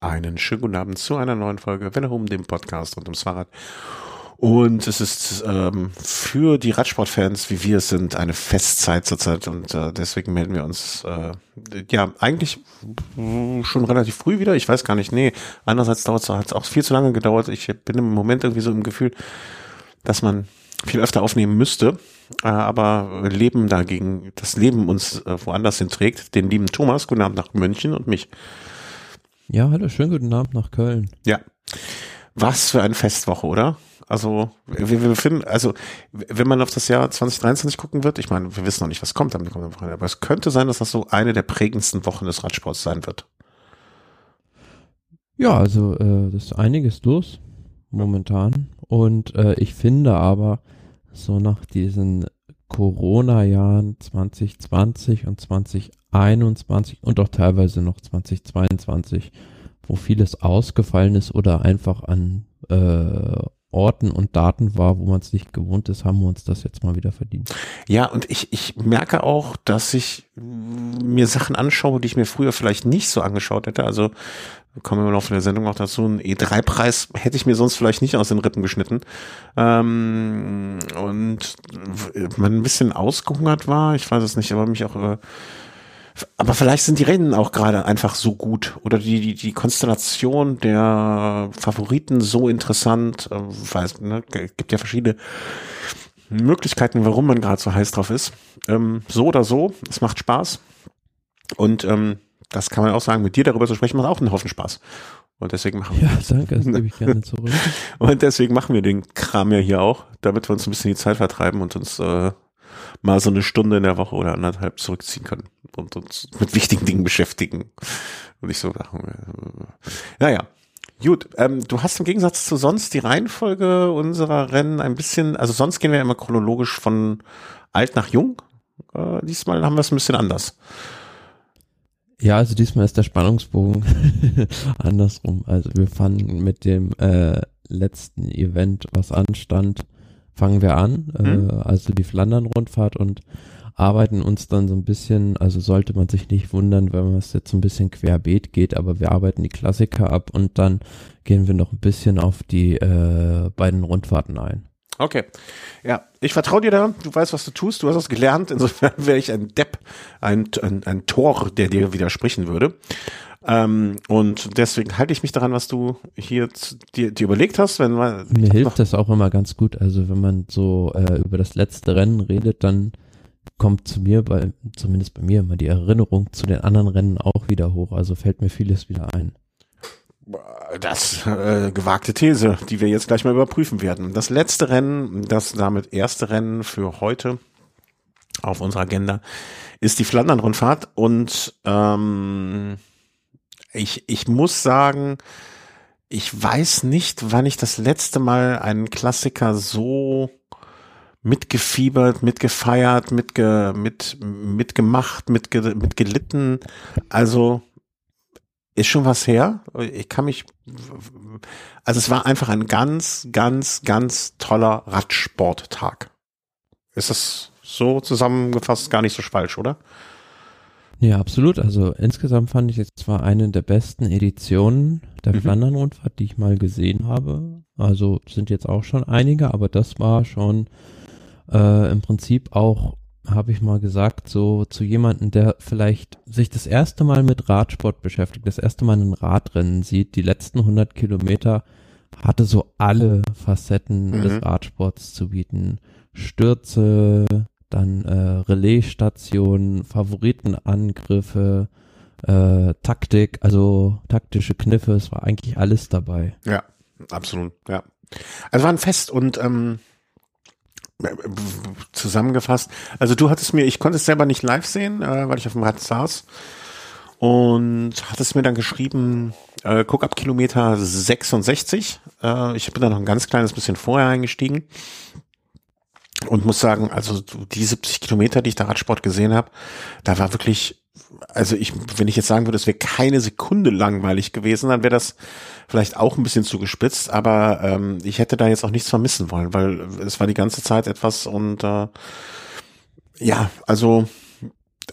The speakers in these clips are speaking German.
Einen schönen guten Abend zu einer neuen Folge Welle Home, dem Podcast rund ums Fahrrad. Und es ist für die Radsportfans, wie wir es sind, eine Festzeit zurzeit und deswegen melden wir uns ja eigentlich schon relativ früh wieder. Ich weiß gar nicht, nee, andererseits hat es auch viel zu lange gedauert. Ich bin im Moment irgendwie so im Gefühl, dass man viel öfter aufnehmen müsste, aber das Leben uns woanders hinträgt. Den lieben Thomas, guten Abend nach München und mich. Ja, hallo, schönen guten Abend nach Köln. Ja, was für eine Festwoche, oder? Also, wir befinden, also, wenn man auf das Jahr 2023 gucken wird, ich meine, wir wissen noch nicht, was kommt am kommenden Wochenende, aber es könnte sein, dass das so eine der prägendsten Wochen des Radsports sein wird. Ja, also, das ist einiges los momentan und ich finde aber, so nach diesen Corona-Jahren 2020 und 2021 und auch teilweise noch 2022, wo vieles ausgefallen ist oder einfach an Orten und Daten war, wo man es nicht gewohnt ist, haben wir uns das jetzt mal wieder verdient. Ja, und ich merke auch, dass ich mir Sachen anschaue, die ich mir früher vielleicht nicht so angeschaut hätte. Also kommen wir im Laufe der Sendung auch dazu. Ein E3-Preis hätte ich mir sonst vielleicht nicht aus den Rippen geschnitten. Und man ein bisschen ausgehungert war, ich weiß es nicht, aber mich auch aber vielleicht sind die Rennen auch gerade einfach so gut oder die Konstellation der Favoriten so interessant. Gibt ja verschiedene Möglichkeiten, warum man gerade so heiß drauf ist. So oder so, es macht Spaß. Und das kann man auch sagen, mit dir darüber zu sprechen, macht auch einen Haufen Spaß. Und deswegen machen wir das. Ja, danke, das gebe ich gerne zurück. Und deswegen machen wir den Kram ja hier auch, damit wir uns ein bisschen die Zeit vertreiben und uns mal so eine Stunde in der Woche oder anderthalb zurückziehen können und uns mit wichtigen Dingen beschäftigen. Und ich so Sachen. Naja, gut. Du hast im Gegensatz zu sonst die Reihenfolge unserer Rennen ein bisschen, also sonst gehen wir ja immer chronologisch von alt nach jung. Diesmal haben wir es ein bisschen anders. Ja, also diesmal ist der Spannungsbogen andersrum. Also wir fangen mit dem letzten Event, was anstand, fangen wir an, also die Flandern-Rundfahrt und arbeiten uns dann so ein bisschen, also sollte man sich nicht wundern, wenn es jetzt ein bisschen querbeet geht, aber wir arbeiten die Klassiker ab und dann gehen wir noch ein bisschen auf die beiden Rundfahrten ein. Okay, ja, ich vertraue dir da, du weißt, was du tust, du hast es gelernt, insofern wäre ich ein Depp, ein Tor, der dir widersprechen würde. Und deswegen halte ich mich daran, was du hier dir überlegt hast. Wenn man, mir hilft das auch immer ganz gut. Also wenn man so über das letzte Rennen redet, dann kommt zumindest bei mir immer die Erinnerung zu den anderen Rennen auch wieder hoch. Also fällt mir vieles wieder ein. Das gewagte These, die wir jetzt gleich mal überprüfen werden. Das letzte Rennen, das damit erste Rennen für heute auf unserer Agenda, ist die Flandern-Rundfahrt und ich muss sagen, ich weiß nicht, wann ich das letzte Mal einen Klassiker so mitgefiebert, mitgefeiert, mitgemacht, mitgelitten. Also ist schon was her. Also es war einfach ein ganz, ganz, ganz toller Radsporttag. Ist das so zusammengefasst gar nicht so falsch, oder? Ja, absolut. Also insgesamt fand ich es zwar eine der besten Editionen der Flandern-Rundfahrt, die ich mal gesehen habe. Also sind jetzt auch schon einige, aber das war schon im Prinzip auch, habe ich mal gesagt, so zu jemandem, der vielleicht sich das erste Mal mit Radsport beschäftigt, das erste Mal ein Radrennen sieht, die letzten 100 Kilometer hatte so alle Facetten des Radsports zu bieten. Stürze, dann Relaisstationen, Favoritenangriffe, Taktik, also taktische Kniffe, es war eigentlich alles dabei. Ja, absolut, ja. Also war ein Fest und zusammengefasst, also du hattest mir, ich konnte es selber nicht live sehen, weil ich auf dem Rad saß und hattest mir dann geschrieben, guck ab Kilometer 66, ich bin da noch ein ganz kleines bisschen vorher eingestiegen. Und muss sagen, also die 70 Kilometer, die ich da Radsport gesehen habe, da war wirklich, also wenn ich jetzt sagen würde, es wäre keine Sekunde langweilig gewesen, dann wäre das vielleicht auch ein bisschen zugespitzt, aber ich hätte da jetzt auch nichts vermissen wollen, weil es war die ganze Zeit etwas und ja, also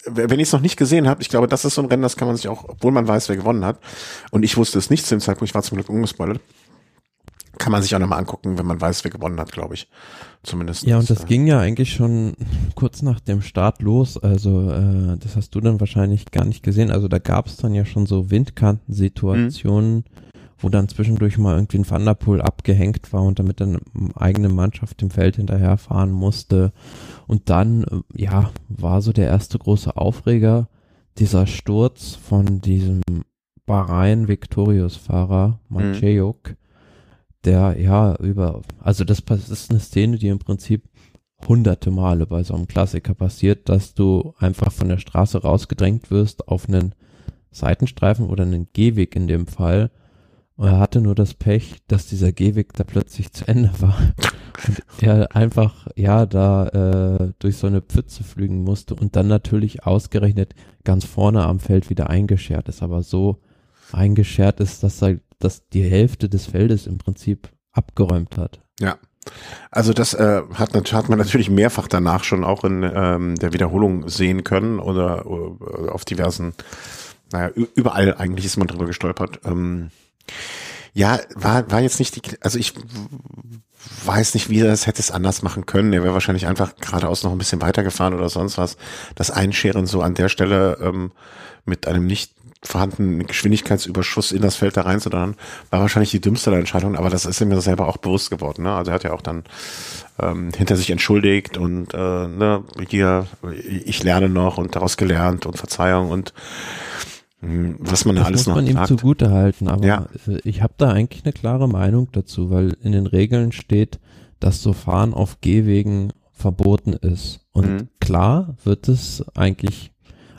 wenn ich es noch nicht gesehen habe, ich glaube, das ist so ein Rennen, das kann man sich auch, obwohl man weiß, wer gewonnen hat, und ich wusste es nicht zu dem Zeitpunkt, ich war zum Glück ungespoilert, kann man sich auch nochmal angucken, wenn man weiß, wer gewonnen hat, glaube ich, zumindest. Ja, und das ging ja eigentlich schon kurz nach dem Start los, also das hast du dann wahrscheinlich gar nicht gesehen, also da gab es dann ja schon so Windkantensituationen, wo dann zwischendurch mal irgendwie ein Van der Poel abgehängt war und damit dann eigene Mannschaft im Feld hinterherfahren musste. Und dann, ja, war so der erste große Aufreger, dieser Sturz von diesem Bahrain-Victorious-Fahrer Matschejok, der, ja, also das ist eine Szene, die im Prinzip hunderte Male bei so einem Klassiker passiert, dass du einfach von der Straße rausgedrängt wirst auf einen Seitenstreifen oder einen Gehweg in dem Fall. Und er hatte nur das Pech, dass dieser Gehweg da plötzlich zu Ende war und er einfach, ja, da durch so eine Pfütze flügen musste und dann natürlich ausgerechnet ganz vorne am Feld wieder eingeschert ist, aber so eingeschert ist, dass die Hälfte des Feldes im Prinzip abgeräumt hat. Ja. Also das hat man natürlich mehrfach danach schon auch in der Wiederholung sehen können oder auf diversen, naja, überall eigentlich ist man drüber gestolpert. Ja, war jetzt nicht die, also ich weiß nicht, wie das hätte es anders machen können. Er wäre wahrscheinlich einfach geradeaus noch ein bisschen weitergefahren oder sonst was. Das Einscheren so an der Stelle mit einem nicht vorhandenen Geschwindigkeitsüberschuss in das Feld da reinzudonnern, war wahrscheinlich die dümmste Entscheidung, aber das ist ihm selber auch bewusst geworden. Ne? Also er hat ja auch dann hinter sich entschuldigt und ne, hier, ich lerne noch und daraus gelernt und Verzeihung und was man das alles noch sagt. Das muss man ihm zugute halten, aber ja. Ich habe da eigentlich eine klare Meinung dazu, weil in den Regeln steht, dass so Fahren auf Gehwegen verboten ist. Und klar wird es eigentlich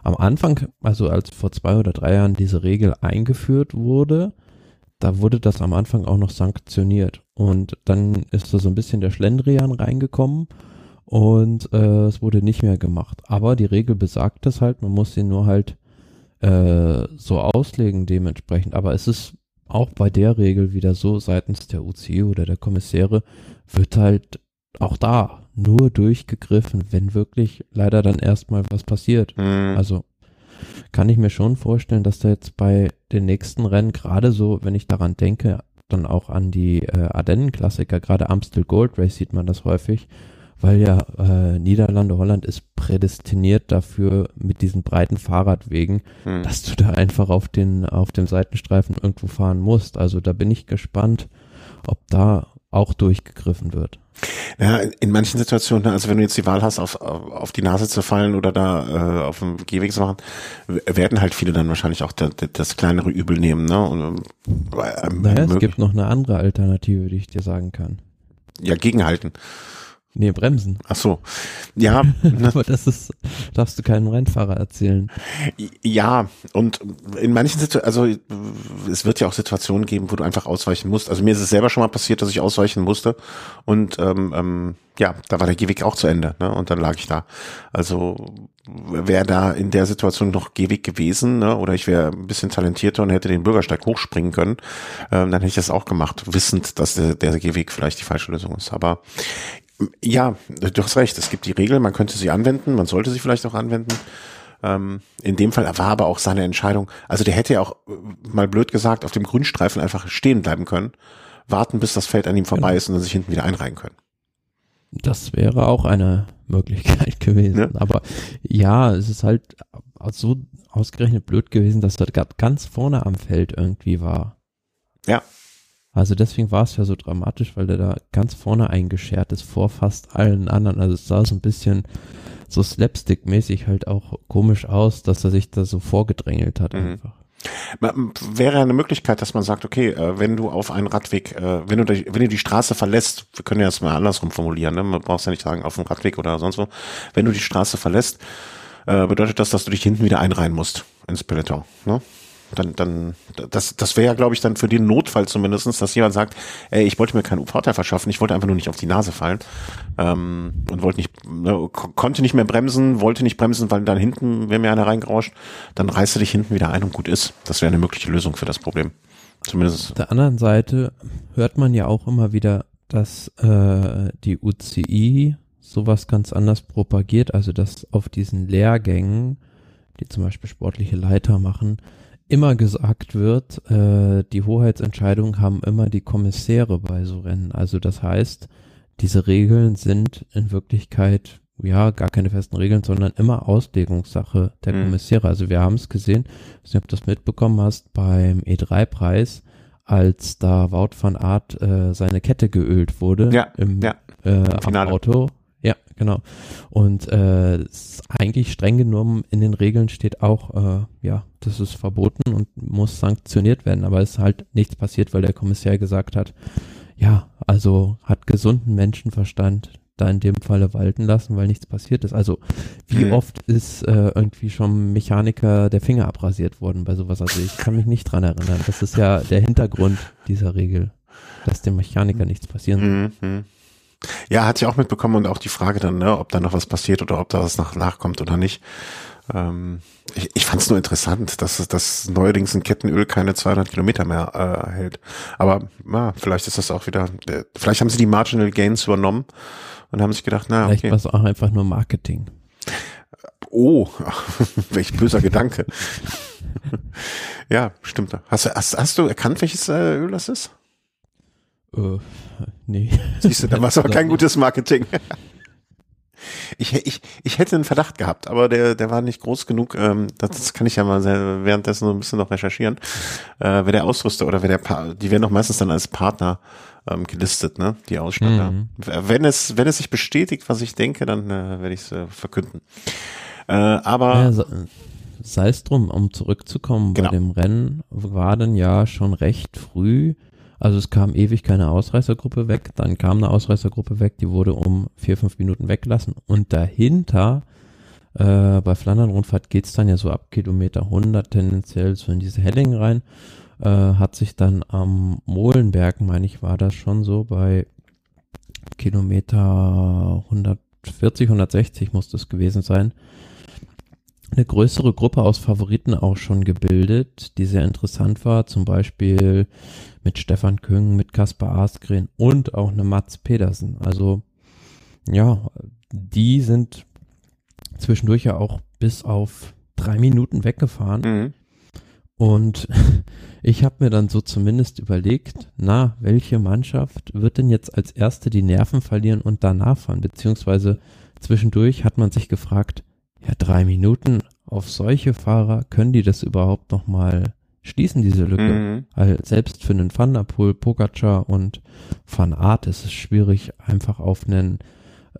am Anfang, also als vor 2 oder 3 Jahren diese Regel eingeführt wurde, da wurde das am Anfang auch noch sanktioniert. Und dann ist da so ein bisschen der Schlendrian reingekommen und es wurde nicht mehr gemacht. Aber die Regel besagt das halt, man muss sie nur halt so auslegen dementsprechend, aber es ist auch bei der Regel wieder so, seitens der UCI oder der Kommissäre wird halt auch da nur durchgegriffen, wenn wirklich leider dann erstmal was passiert. Also kann ich mir schon vorstellen, dass da jetzt bei den nächsten Rennen, gerade so, wenn ich daran denke, dann auch an die Ardennen-Klassiker, gerade Amstel Gold Race sieht man das häufig, weil ja Niederlande, Holland ist prädestiniert dafür mit diesen breiten Fahrradwegen, dass du da einfach auf dem Seitenstreifen irgendwo fahren musst. Also da bin ich gespannt, ob da auch durchgegriffen wird. Ja, in manchen Situationen, also wenn du jetzt die Wahl hast, auf die Nase zu fallen oder da auf dem Gehweg zu machen, werden halt viele dann wahrscheinlich auch das kleinere Übel nehmen. Ne? Und, naja, es gibt noch eine andere Alternative, die ich dir sagen kann. Ja, gegenhalten. Nee, bremsen. Ach so. Ja. Aber darfst du keinem Rennfahrer erzählen. Ja, und in manchen Situationen, also es wird ja auch Situationen geben, wo du einfach ausweichen musst. Also mir ist es selber schon mal passiert, dass ich ausweichen musste und ja, da war der Gehweg auch zu Ende, ne? Und dann lag ich da. Also wäre da in der Situation noch Gehweg gewesen, ne? Oder ich wäre ein bisschen talentierter und hätte den Bürgersteig hochspringen können, dann hätte ich das auch gemacht, wissend, dass der Gehweg vielleicht die falsche Lösung ist. Aber ja, du hast recht, es gibt die Regel, man könnte sie anwenden, man sollte sie vielleicht auch anwenden. In dem Fall war aber auch seine Entscheidung, also der hätte ja auch, mal blöd gesagt, auf dem Grünstreifen einfach stehen bleiben können, warten, bis das Feld an ihm vorbei ist und dann sich hinten wieder einreihen können. Das wäre auch eine Möglichkeit gewesen, ne? Aber ja, es ist halt so ausgerechnet blöd gewesen, dass das ganz vorne am Feld irgendwie war. Ja. Also deswegen war es ja so dramatisch, weil der da ganz vorne eingeschert ist vor fast allen anderen. Also es sah so ein bisschen so slapstick-mäßig halt auch komisch aus, dass er sich da so vorgedrängelt hat einfach. Wäre eine Möglichkeit, dass man sagt, okay, wenn du auf einen Radweg, wenn du die Straße verlässt, wir können ja das mal andersrum formulieren, ne? Man braucht ja nicht sagen, auf dem Radweg oder sonst wo, wenn du die Straße verlässt, bedeutet das, dass du dich hinten wieder einreihen musst ins Peloton, ne? Dann, das wäre ja, glaube ich, dann für den Notfall zumindestens, dass jemand sagt, ey, ich wollte mir keinen Vorteil verschaffen, ich wollte einfach nur nicht auf die Nase fallen, und wollte nicht, ne, konnte nicht mehr bremsen, wollte nicht bremsen, weil dann hinten wäre mir einer reingerauscht, dann reißt du dich hinten wieder ein und gut ist. Das wäre eine mögliche Lösung für das Problem. Zumindest. Auf der anderen Seite hört man ja auch immer wieder, dass die UCI sowas ganz anders propagiert, also dass auf diesen Lehrgängen die zum Beispiel sportliche Leiter machen, immer gesagt wird, die Hoheitsentscheidung haben immer die Kommissäre bei so Rennen. Also das heißt, diese Regeln sind in Wirklichkeit ja gar keine festen Regeln, sondern immer Auslegungssache der Kommissäre. Also wir haben es gesehen, ich weiß nicht, ob du das mitbekommen hast, beim E3-Preis, als da Wout van Aert seine Kette geölt wurde am Auto. Ja, genau. Und eigentlich streng genommen in den Regeln steht auch, das ist verboten und muss sanktioniert werden. Aber es ist halt nichts passiert, weil der Kommissär gesagt hat, ja, also hat gesunden Menschenverstand da in dem Falle walten lassen, weil nichts passiert ist. Also wie oft ist irgendwie schon Mechaniker der Finger abrasiert worden bei sowas? Also ich kann mich nicht dran erinnern. Das ist ja der Hintergrund dieser Regel, dass dem Mechaniker nichts passieren soll. Mhm. Ja, hatte ich auch mitbekommen und auch die Frage dann, ne, ob da noch was passiert oder ob da was nachkommt oder nicht. Ich fand es nur interessant, dass neuerdings ein Kettenöl keine 200 Kilometer mehr hält. Aber vielleicht ist das auch wieder, vielleicht haben sie die Marginal Gains übernommen und haben sich gedacht, na, okay. Vielleicht war es auch einfach nur Marketing. Oh, welch böser Gedanke. Ja, stimmt. Hast du erkannt, welches Öl das ist? Nee. Siehst du, dann war es auch kein gutes Marketing. Ich hätte einen Verdacht gehabt, aber der war nicht groß genug. Das kann ich ja mal währenddessen so ein bisschen noch recherchieren. Wer der Ausrüster oder die werden doch meistens dann als Partner gelistet, ne? Die Ausstatter. Mhm. Wenn es sich bestätigt, was ich denke, dann werde ich es verkünden. Sei es drum, um zurückzukommen, genau. Bei dem Rennen war dann ja schon recht früh. Also es kam ewig keine Ausreißergruppe weg, dann kam eine Ausreißergruppe weg, die wurde um 4-5 Minuten weggelassen. Und dahinter, bei Flandern-Rundfahrt geht's dann ja so ab Kilometer 100 tendenziell so in diese Helling rein, hat sich dann am Molenberg, meine ich, war das schon so, bei Kilometer 140, 160 muss das gewesen sein, eine größere Gruppe aus Favoriten auch schon gebildet, die sehr interessant war, zum Beispiel mit Stefan Küng, mit Kaspar Asgreen und auch eine Mats Pedersen. Also ja, die sind zwischendurch ja auch bis auf 3 Minuten weggefahren. Mhm. Und ich habe mir dann so zumindest überlegt, welche Mannschaft wird denn jetzt als erste die Nerven verlieren und danach fahren? Beziehungsweise zwischendurch hat man sich gefragt, ja, 3 Minuten auf solche Fahrer, können die das überhaupt nochmal schließen, diese Lücke? Mhm. Weil selbst für einen Van der Poel, Pogacar und Van Aert ist es schwierig, einfach auf einen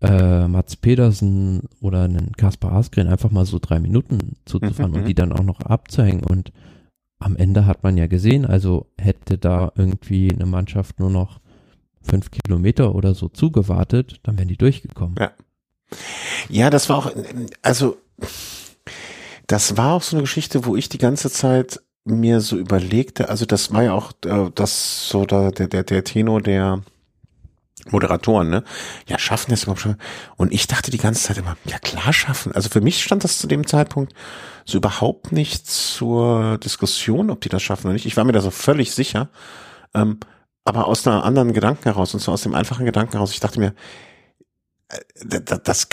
Mats Pedersen oder einen Kaspar Asgreen einfach mal so 3 Minuten zuzufahren und die dann auch noch abzuhängen. Und am Ende hat man ja gesehen, also hätte da irgendwie eine Mannschaft nur noch 5 Kilometer oder so zugewartet, dann wären die durchgekommen. Ja. Ja, das war auch, so eine Geschichte, wo ich die ganze Zeit mir so überlegte, also das war ja auch der Tenor der Moderatoren, ne? Ja, schaffen das überhaupt schon? Und ich dachte die ganze Zeit immer, ja klar schaffen. Also für mich stand das zu dem Zeitpunkt so überhaupt nicht zur Diskussion, ob die das schaffen oder nicht. Ich war mir da so völlig sicher, aber aus einer anderen Gedanken heraus, und zwar aus dem einfachen Gedanken heraus, ich dachte mir, das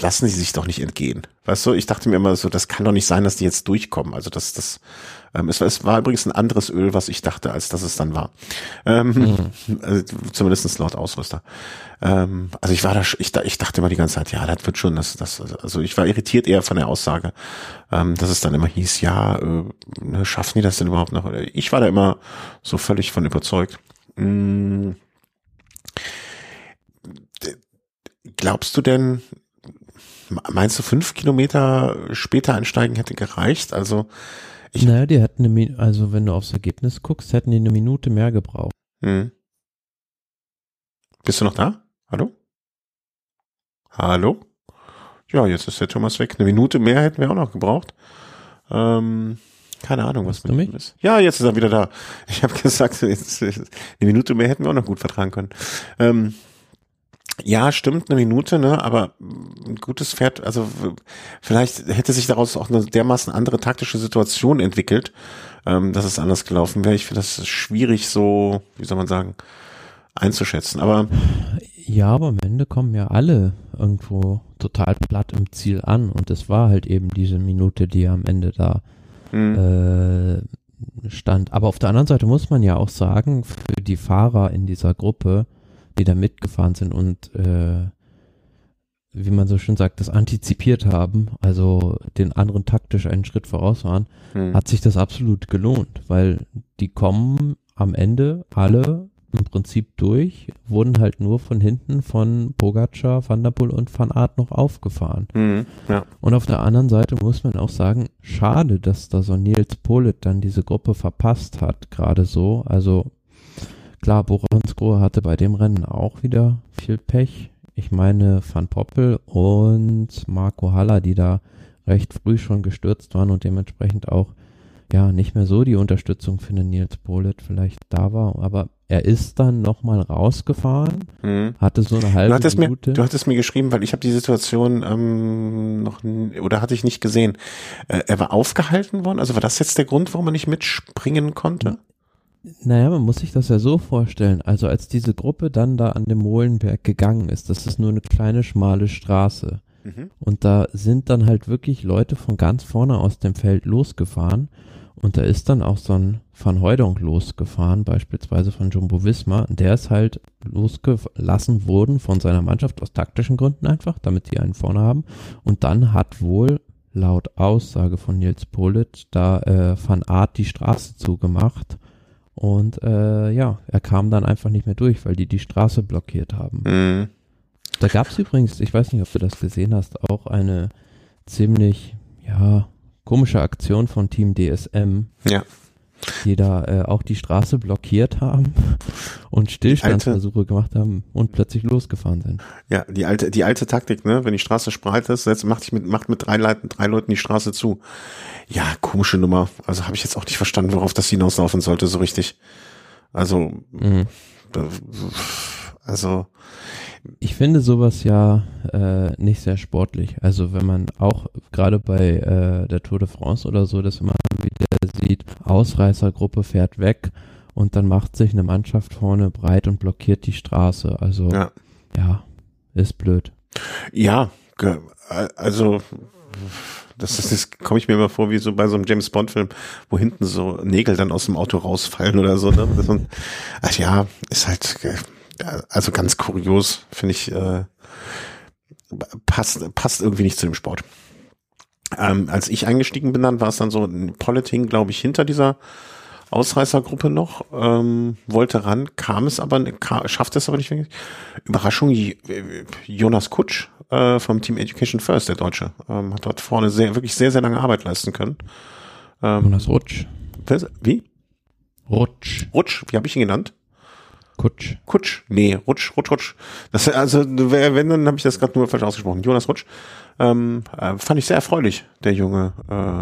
lassen sie sich doch nicht entgehen. Weißt du, ich dachte mir immer so, das kann doch nicht sein, dass die jetzt durchkommen. Also es war übrigens ein anderes Öl, was ich dachte, als dass es dann war. Also zumindest laut Ausrüster. Also ich dachte immer die ganze Zeit, ja, das wird schon, also ich war irritiert eher von der Aussage, dass es dann immer hieß, ja, schaffen die das denn überhaupt noch? Ich war da immer so völlig von überzeugt. Glaubst du denn, meinst du 5 Kilometer später einsteigen hätte gereicht? Also die hätten wenn du aufs Ergebnis guckst, hätten die eine Minute mehr gebraucht. Hm. Bist du noch da? Hallo? Hallo? Ja, jetzt ist der Thomas weg. Eine Minute mehr hätten wir auch noch gebraucht. Keine Ahnung, was mit ihm ist. Ja, jetzt ist er wieder da. Ich habe gesagt, eine Minute mehr hätten wir auch noch gut vertragen können. Ja, stimmt, eine Minute, ne, aber ein gutes Pferd, also vielleicht hätte sich daraus auch eine dermaßen andere taktische Situation entwickelt, dass es anders gelaufen wäre. Ich finde das schwierig so, wie soll man sagen, einzuschätzen, aber Ja, aber am Ende kommen ja alle irgendwo total platt im Ziel an und es war halt eben diese Minute, die am Ende da stand. Aber auf der anderen Seite muss man ja auch sagen, für die Fahrer in dieser Gruppe, die da mitgefahren sind und wie man so schön sagt, das antizipiert haben, also den anderen taktisch einen Schritt voraus waren, hat sich das absolut gelohnt, weil die kommen am Ende alle im Prinzip durch, wurden halt nur von hinten von Pogacar, Van der Poel und Van Aert noch aufgefahren. Ja. Und auf der anderen Seite muss man auch sagen, schade, dass da so Nils Polit dann diese Gruppe verpasst hat, gerade so. Also klar, Borans Grohe hatte bei dem Rennen auch wieder viel Pech. Ich meine Van Poppel und Marco Haller, die da recht früh schon gestürzt waren und dementsprechend auch ja nicht mehr so die Unterstützung für den Nils Polit vielleicht da war, aber er ist dann nochmal rausgefahren, hatte so eine halbe Minute. Du hattest mir geschrieben, weil ich habe die Situation hatte ich nicht gesehen. Er war aufgehalten worden? Also war das jetzt der Grund, warum er nicht mitspringen konnte? Naja, man muss sich das ja so vorstellen. Also als diese Gruppe dann da an dem Molenberg gegangen ist, das ist nur eine kleine, schmale Straße. Und da sind dann halt wirklich Leute von ganz vorne aus dem Feld losgefahren. Und da ist dann auch so ein Van Hooijdonk losgefahren, beispielsweise von Jumbo Visma. Der ist halt losgelassen worden von seiner Mannschaft aus taktischen Gründen einfach, damit die einen vorne haben. Und dann hat wohl laut Aussage von Nils Polit da Van Aert die Straße zugemacht. Und er kam dann einfach nicht mehr durch, weil die Straße blockiert haben. Da gab es übrigens, ich weiß nicht, ob du das gesehen hast, auch eine ziemlich, komische Aktion von Team DSM, die da auch die Straße blockiert haben und Stillstandsversuche gemacht haben und plötzlich losgefahren sind. Ja, die alte Taktik, ne? Wenn die Straße breit ist, jetzt macht mit drei Leuten die Straße zu. Ja, komische Nummer. Also habe ich jetzt auch nicht verstanden, worauf das hinauslaufen sollte, so richtig. Also, ich finde sowas nicht sehr sportlich. Also wenn man auch gerade bei der Tour de France oder so das immer wieder sieht, Ausreißergruppe fährt weg und dann macht sich eine Mannschaft vorne breit und blockiert die Straße. Also ist blöd. Ja, also das komme ich mir immer vor wie so bei so einem James-Bond-Film, wo hinten so Nägel dann aus dem Auto rausfallen oder so. Ne? Ist halt... Also ganz kurios, finde ich, passt irgendwie nicht zu dem Sport. Als ich eingestiegen bin, dann war es dann so, Polit hing, glaube ich, hinter dieser Ausreißergruppe noch, wollte ran, schaffte es aber nicht wirklich. Überraschung, Jonas Kutsch vom Team Education First, der Deutsche, hat dort vorne wirklich sehr, sehr lange Arbeit leisten können. Jonas Rutsch. Wie? Rutsch. Rutsch, wie habe ich ihn genannt? Kutsch. Nee, Rutsch. Das, also wenn, dann habe ich das gerade nur falsch ausgesprochen. Jonas Rutsch. Fand ich sehr erfreulich, der junge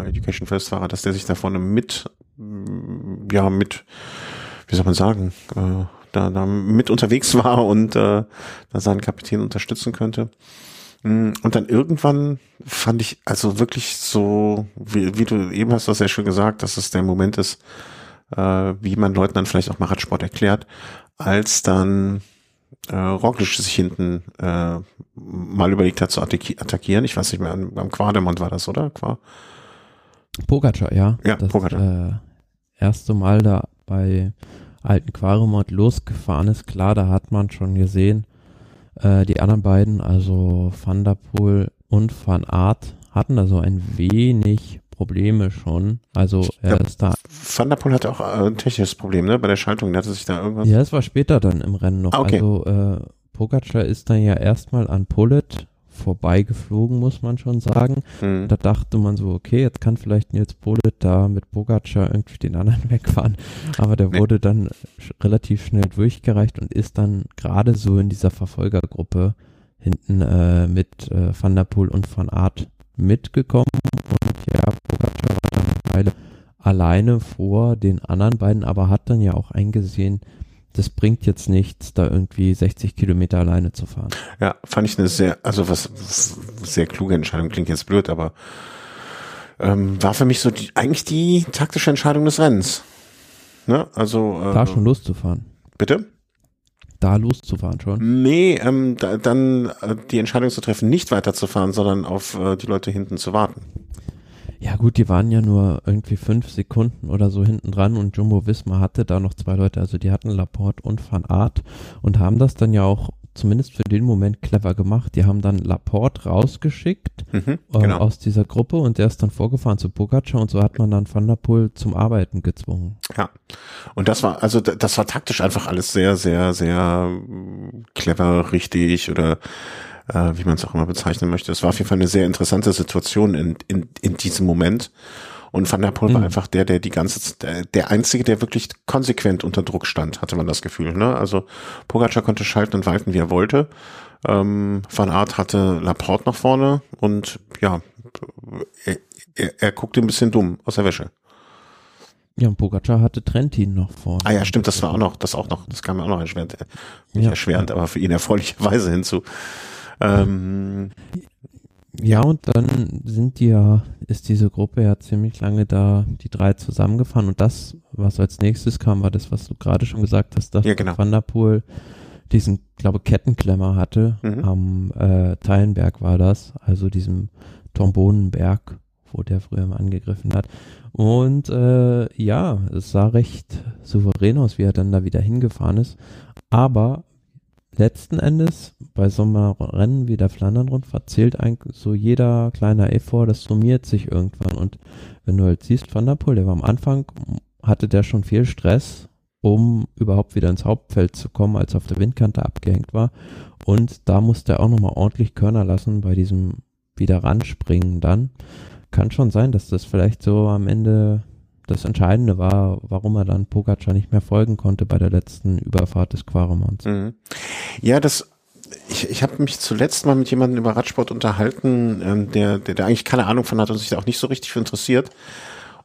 Education First-Fahrer, dass der sich da vorne mit unterwegs war und da seinen Kapitän unterstützen könnte. Und dann irgendwann fand ich, also wirklich so, wie du eben hast das ja schön gesagt, dass es der Moment ist, wie man Leuten dann vielleicht auch mal Radsport erklärt, als dann Roglic sich hinten mal überlegt hat zu attackieren. Ich weiß nicht mehr, am Quademont war das, oder? Pogacar, ja. Ja, das Pogacar. Erste Mal da bei alten Quademont losgefahren ist. Klar, da hat man schon gesehen, die anderen beiden, also Van der Poel und Van Aert, hatten da so ein wenig Probleme schon, also er ist da. Van der Poel hatte auch ein technisches Problem, ne, bei der Schaltung, der hatte sich da irgendwas. Ja, es war später dann im Rennen noch, okay. Also Pogacar ist dann ja erstmal an Polit vorbeigeflogen, muss man schon sagen. Da dachte man so, okay, jetzt kann vielleicht Nils Polit da mit Pogacar irgendwie den anderen wegfahren, aber der wurde dann relativ schnell durchgereicht und ist dann gerade so in dieser Verfolgergruppe hinten mit Van der Poel und Van Aert mitgekommen. Pogacar war dann eine Weile alleine vor den anderen beiden, aber hat dann ja auch eingesehen, das bringt jetzt nichts, da irgendwie 60 Kilometer alleine zu fahren. Ja, fand ich eine sehr kluge Entscheidung, klingt jetzt blöd, aber war für mich so eigentlich die taktische Entscheidung des Rennens. Ne? Also, da schon loszufahren. Bitte? da loszufahren schon? Nee, dann die Entscheidung zu treffen, nicht weiterzufahren, sondern auf die Leute hinten zu warten. Ja gut, die waren ja nur irgendwie 5 Sekunden oder so hinten dran und Jumbo Visma hatte da noch 2 Leute, also die hatten Laporte und Van Aert und haben das dann ja auch zumindest für den Moment clever gemacht. Die haben dann Laporte rausgeschickt aus dieser Gruppe und der ist dann vorgefahren zu Pogacar und so hat man dann Van der Poel zum Arbeiten gezwungen. Ja, und das war taktisch einfach alles sehr, sehr, sehr clever, richtig oder wie man es auch immer bezeichnen möchte. Es war auf jeden Fall eine sehr interessante Situation in diesem Moment. Und Van der Poel war einfach der die ganze, der Einzige, der wirklich konsequent unter Druck stand, hatte man das Gefühl, ne? Also Pogacar konnte schalten und walten, wie er wollte. Van Aert hatte Laporte nach vorne und ja, er guckte ein bisschen dumm aus der Wäsche. Ja, und Pogacar hatte Trentin noch vorne. Ah ja, stimmt, das war auch noch, das kam ja auch noch erschwerend, nicht erschwerend, aber für ihn erfreulicherweise hinzu. Ja, und dann ist diese Gruppe ja ziemlich lange da, die 3 zusammengefahren und das, was als nächstes kam, war das, was du gerade schon gesagt hast, dass Van der Poel diesen, glaube ich, Kettenklemmer hatte, am Teilenberg war das, also diesem Tombonenberg, wo der früher mal angegriffen hat. Und ja, es sah recht souverän aus, wie er dann da wieder hingefahren ist, aber letzten Endes, bei so einem Rennen wie der Flandern-Rundfahrt zählt eigentlich so jeder kleine Effort, das summiert sich irgendwann. Und wenn du halt siehst, Van der Poel, der war am Anfang, hatte der schon viel Stress, um überhaupt wieder ins Hauptfeld zu kommen, als er auf der Windkante abgehängt war. Und da musste er auch nochmal ordentlich Körner lassen bei diesem Wiederranspringen dann. Kann schon sein, dass das vielleicht so am Ende das Entscheidende war, warum er dann Pogacar nicht mehr folgen konnte bei der letzten Überfahrt des Quaremont. Ja, ich habe mich zuletzt mal mit jemandem über Radsport unterhalten, der eigentlich keine Ahnung von hat und sich da auch nicht so richtig für interessiert.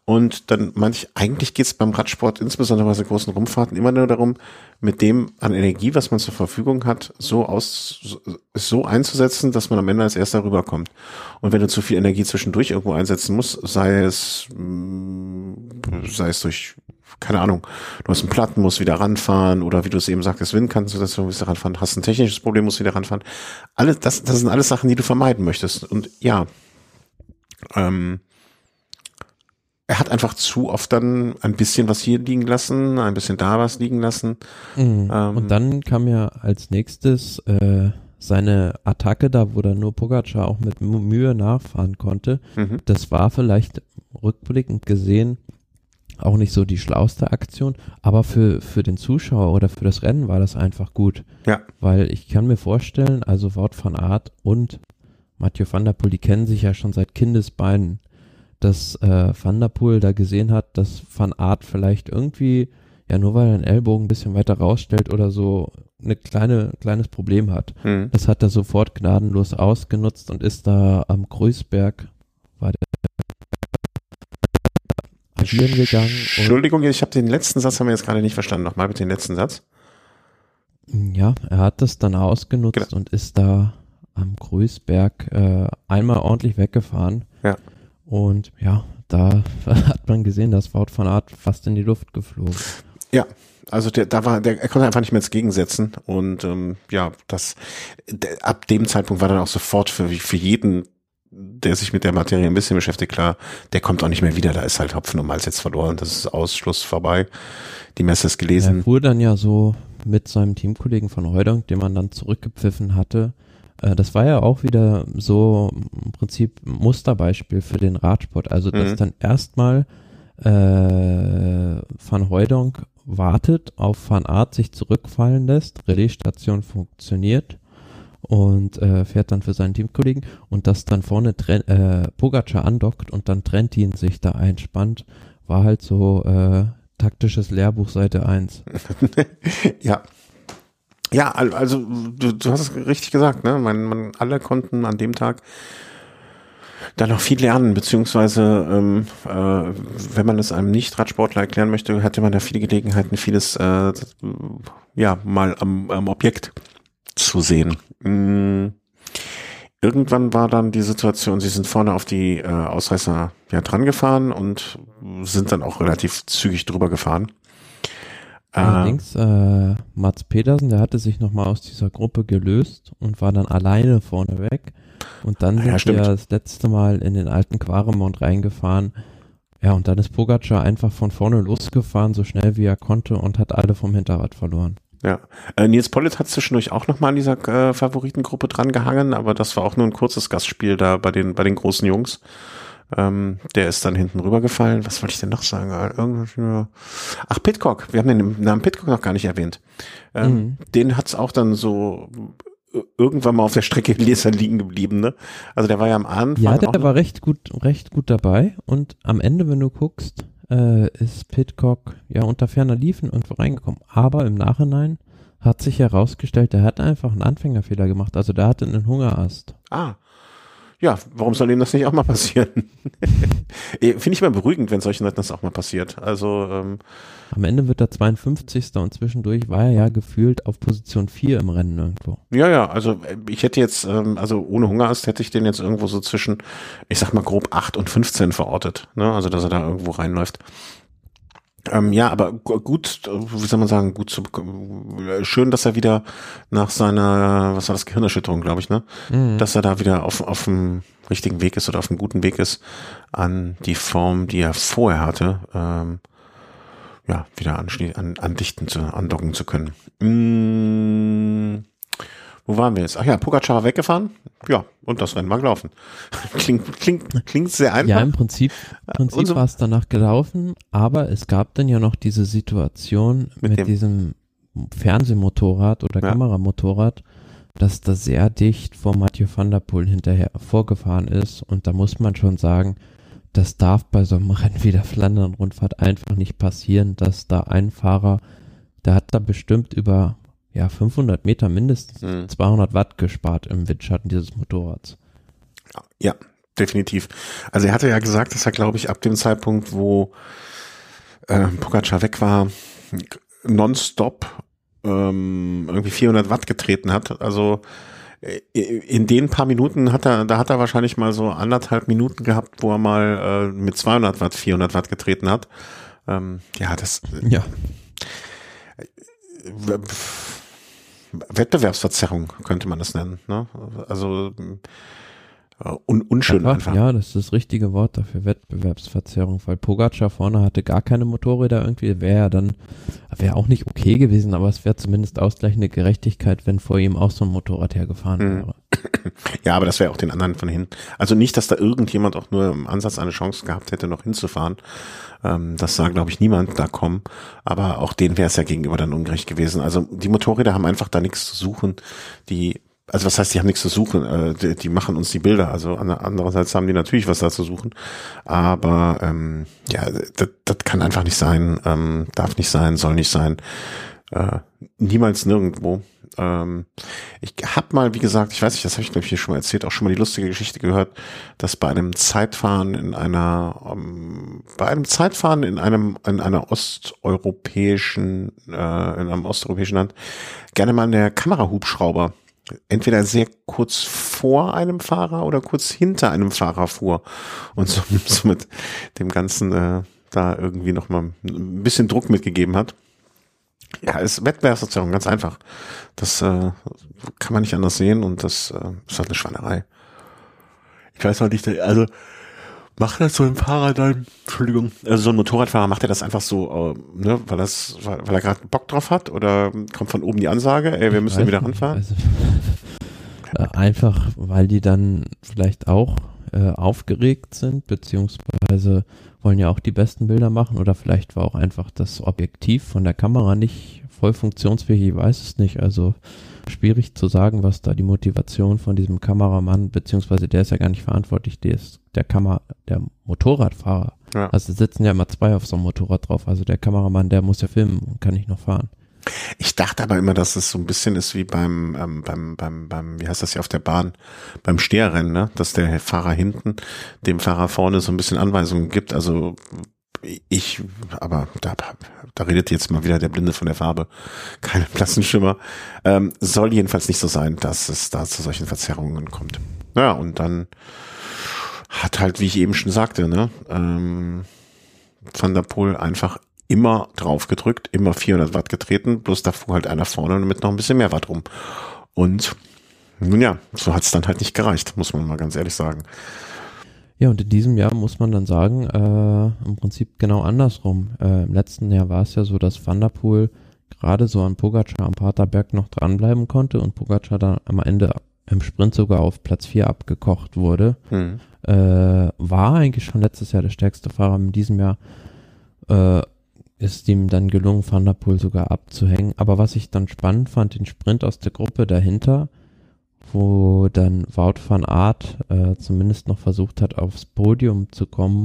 Und dann meinte ich, eigentlich geht es beim Radsport, insbesondere bei so großen Rumfahrten, immer nur darum, mit dem an Energie, was man zur Verfügung hat, so einzusetzen, dass man am Ende als Erster rüberkommt. Und wenn du zu viel Energie zwischendurch irgendwo einsetzen musst, sei es durch, keine Ahnung, du hast einen Platten, musst wieder ranfahren oder wie du es eben sagtest, Windkantensituation, musst du ranfahren, hast ein technisches Problem, musst wieder ranfahren. Alles, das sind alles Sachen, die du vermeiden möchtest. Und ja, er hat einfach zu oft dann ein bisschen was hier liegen lassen, ein bisschen da was liegen lassen. Und dann kam ja als nächstes seine Attacke da, wo dann nur Pogacar auch mit Mühe nachfahren konnte. Das war vielleicht rückblickend gesehen auch nicht so die schlauste Aktion, aber für den Zuschauer oder für das Rennen war das einfach gut. Ja. Weil ich kann mir vorstellen, also Wout van Aert und Mathieu van der Poel, die kennen sich ja schon seit Kindesbeinen, dass Van der Poel da gesehen hat, dass Van Aert vielleicht irgendwie, ja nur weil er den Ellbogen ein bisschen weiter rausstellt oder so, ein kleines Problem hat. Das hat er sofort gnadenlos ausgenutzt und ist da am Kreuzberg agieren gegangen. Entschuldigung, ich habe den letzten Satz, haben wir jetzt gerade nicht verstanden. Nochmal bitte den letzten Satz. Ja, er hat das dann ausgenutzt und ist da am Kreuzberg einmal ordentlich weggefahren. Ja. Und ja, da hat man gesehen, dass Wout van Aert fast in die Luft geflogen. Ja, also er konnte einfach nicht mehr ins Gegensetzen und ja, ab dem Zeitpunkt war dann auch sofort für jeden, der sich mit der Materie ein bisschen beschäftigt, klar, der kommt auch nicht mehr wieder, da ist halt Hopfen und Malz jetzt verloren, das ist Ausschluss vorbei, die Messe ist gelesen. Er fuhr dann ja so mit seinem Teamkollegen von Heudonk, den man dann zurückgepfiffen hatte. Das war ja auch wieder so im Prinzip ein Musterbeispiel für den Radsport. Also, dass dann erstmal Van Hooijdonk wartet, auf Van Aert sich zurückfallen lässt, Relaisstation funktioniert und fährt dann für seinen Teamkollegen und dass dann vorne Pogacar andockt und dann Trentin sich da einspannt, war halt so taktisches Lehrbuch Seite 1. Ja. Ja, also du hast es richtig gesagt, ne? Alle konnten an dem Tag da noch viel lernen, beziehungsweise wenn man es einem Nicht-Radsportler erklären möchte, hatte man da viele Gelegenheiten, vieles mal am Objekt zu sehen. Irgendwann war dann die Situation, sie sind vorne auf die Ausreißer dran gefahren und sind dann auch relativ zügig drüber gefahren. Allerdings, Mats Pedersen, der hatte sich nochmal aus dieser Gruppe gelöst und war dann alleine vorneweg. Und dann sind wir das letzte Mal in den alten Quaremont reingefahren. Ja, und dann ist Pogacar einfach von vorne losgefahren, so schnell wie er konnte, und hat alle vom Hinterrad verloren. Ja, Nils Pollitt hat zwischendurch auch nochmal an dieser Favoritengruppe dran gehangen, aber das war auch nur ein kurzes Gastspiel da bei den großen Jungs. Der ist dann hinten rübergefallen. Was wollte ich denn noch sagen? Ach, Pidcock. Wir haben den Namen Pidcock noch gar nicht erwähnt. Den hat's auch dann so irgendwann mal auf der Strecke liegen geblieben, ne? Also der war ja am Anfang. Ja, der war recht gut dabei. Und am Ende, wenn du guckst, ist Pidcock ja unter ferner Liefen irgendwo reingekommen. Aber im Nachhinein hat sich herausgestellt, der hat einfach einen Anfängerfehler gemacht. Also der hatte einen Hungerast. Ah. Ja, warum soll ihm das nicht auch mal passieren? Finde ich mal beruhigend, wenn solchen Leuten das auch mal passiert. Also am Ende wird er 52. und zwischendurch war er ja gefühlt auf Position 4 im Rennen irgendwo. Ja, also ich hätte jetzt, also ohne Hungerast hätte ich den jetzt irgendwo so zwischen, ich sag mal grob 8 und 15 verortet, ne? Also dass er da irgendwo reinläuft. Ja, aber gut, wie soll man sagen, schön, dass er wieder nach seiner, was war das, Gehirnerschütterung, glaube ich, ne? Mhm. Dass er da wieder auf dem richtigen Weg ist oder auf dem guten Weg ist, an die Form, die er vorher hatte, ja, wieder andocken zu können. Wo waren wir jetzt? Ach ja, Pogacar weggefahren. Ja, und das Rennen war gelaufen. Klingt sehr einfach. Ja, im Prinzip war es danach gelaufen, aber es gab dann ja noch diese Situation mit diesem Fernsehmotorrad oder Kameramotorrad, dass das sehr dicht vor Mathieu van der Poel hinterher vorgefahren ist, und da muss man schon sagen, das darf bei so einem Rennen wie der Flandern-Rundfahrt einfach nicht passieren, dass da ein Fahrer, der hat da bestimmt über 500 Meter mindestens 200 Watt gespart im Windschatten dieses Motorrads. Ja, definitiv. Also er hatte ja gesagt, dass er, glaube ich, ab dem Zeitpunkt, wo Pogacar weg war, nonstop irgendwie 400 Watt getreten hat. Also in den paar Minuten hat er wahrscheinlich mal so 1,5 Minuten gehabt, wo er mal mit 200 Watt, 400 Watt getreten hat. Wettbewerbsverzerrung könnte man das nennen, ne? Also unschön einfach. Ja, das ist das richtige Wort dafür, Wettbewerbsverzerrung, weil Pogacar vorne hatte gar keine Motorräder irgendwie, wäre auch nicht okay gewesen, aber es wäre zumindest ausgleichende Gerechtigkeit, wenn vor ihm auch so ein Motorrad hergefahren wäre. Ja, aber das wäre auch den anderen von hinten. Also nicht, dass da irgendjemand auch nur im Ansatz eine Chance gehabt hätte, noch hinzufahren. Das sah, glaube ich, niemand da kommen. Aber auch denen wäre es ja gegenüber dann ungerecht gewesen. Also die Motorräder haben einfach da nichts zu suchen. Also was heißt, die haben nichts zu suchen? Die machen uns die Bilder. Also andererseits haben die natürlich was da zu suchen. Aber das kann einfach nicht sein. Darf nicht sein, soll nicht sein. Niemals nirgendwo. Ich habe mal, wie gesagt, ich weiß nicht, das habe ich, glaube ich, hier schon mal erzählt, auch schon mal die lustige Geschichte gehört, dass bei einem Zeitfahren in einem osteuropäischen, Land gerne mal der Kamerahubschrauber entweder sehr kurz vor einem Fahrer oder kurz hinter einem Fahrer fuhr und so mit dem Ganzen da irgendwie nochmal ein bisschen Druck mitgegeben hat. Ja, ist Wettbewerbsverzerrung, ganz einfach. Das kann man nicht anders sehen, und das ist halt eine Schweinerei. Ich weiß noch nicht, also macht das so ein Fahrer dann, Entschuldigung, also so ein Motorradfahrer, macht er das einfach so, ne, weil er gerade Bock drauf hat, oder kommt von oben die Ansage, ey, wir müssen ja wieder ranfahren? Also, einfach, weil die dann vielleicht auch aufgeregt sind, beziehungsweise wollen ja auch die besten Bilder machen, oder vielleicht war auch einfach das Objektiv von der Kamera nicht voll funktionsfähig, ich weiß es nicht, also schwierig zu sagen, was da die Motivation von diesem Kameramann, beziehungsweise der ist ja gar nicht verantwortlich, der Motorradfahrer, ja. Also sitzen ja immer zwei auf so einem Motorrad drauf, also der Kameramann, der muss ja filmen und kann nicht noch fahren. Ich dachte aber immer, dass es so ein bisschen ist wie beim wie heißt das hier auf der Bahn, beim Steherrennen, ne? Dass der Fahrer hinten dem Fahrer vorne so ein bisschen Anweisungen gibt. Also aber da redet jetzt mal wieder der Blinde von der Farbe. Keine Platzenschimmer. Soll jedenfalls nicht so sein, dass es da zu solchen Verzerrungen kommt. Naja, und dann hat halt, wie ich eben schon sagte, ne, Van der Poel einfach immer drauf gedrückt, immer 400 Watt getreten, bloß da fuhr halt einer vorne mit noch ein bisschen mehr Watt rum. Und nun ja, so hat es dann halt nicht gereicht, muss man mal ganz ehrlich sagen. Ja, und in diesem Jahr muss man dann sagen, im Prinzip genau andersrum. Im letzten Jahr war es ja so, dass Van der Poel gerade so an Pogacar am Paterberg noch dranbleiben konnte und Pogacar dann am Ende im Sprint sogar auf Platz 4 abgekocht wurde. Mhm. War eigentlich schon letztes Jahr der stärkste Fahrer. In diesem Jahr ist ihm dann gelungen, Van der Poel sogar abzuhängen. Aber was ich dann spannend fand, den Sprint aus der Gruppe dahinter, wo dann Wout van Aert zumindest noch versucht hat, aufs Podium zu kommen.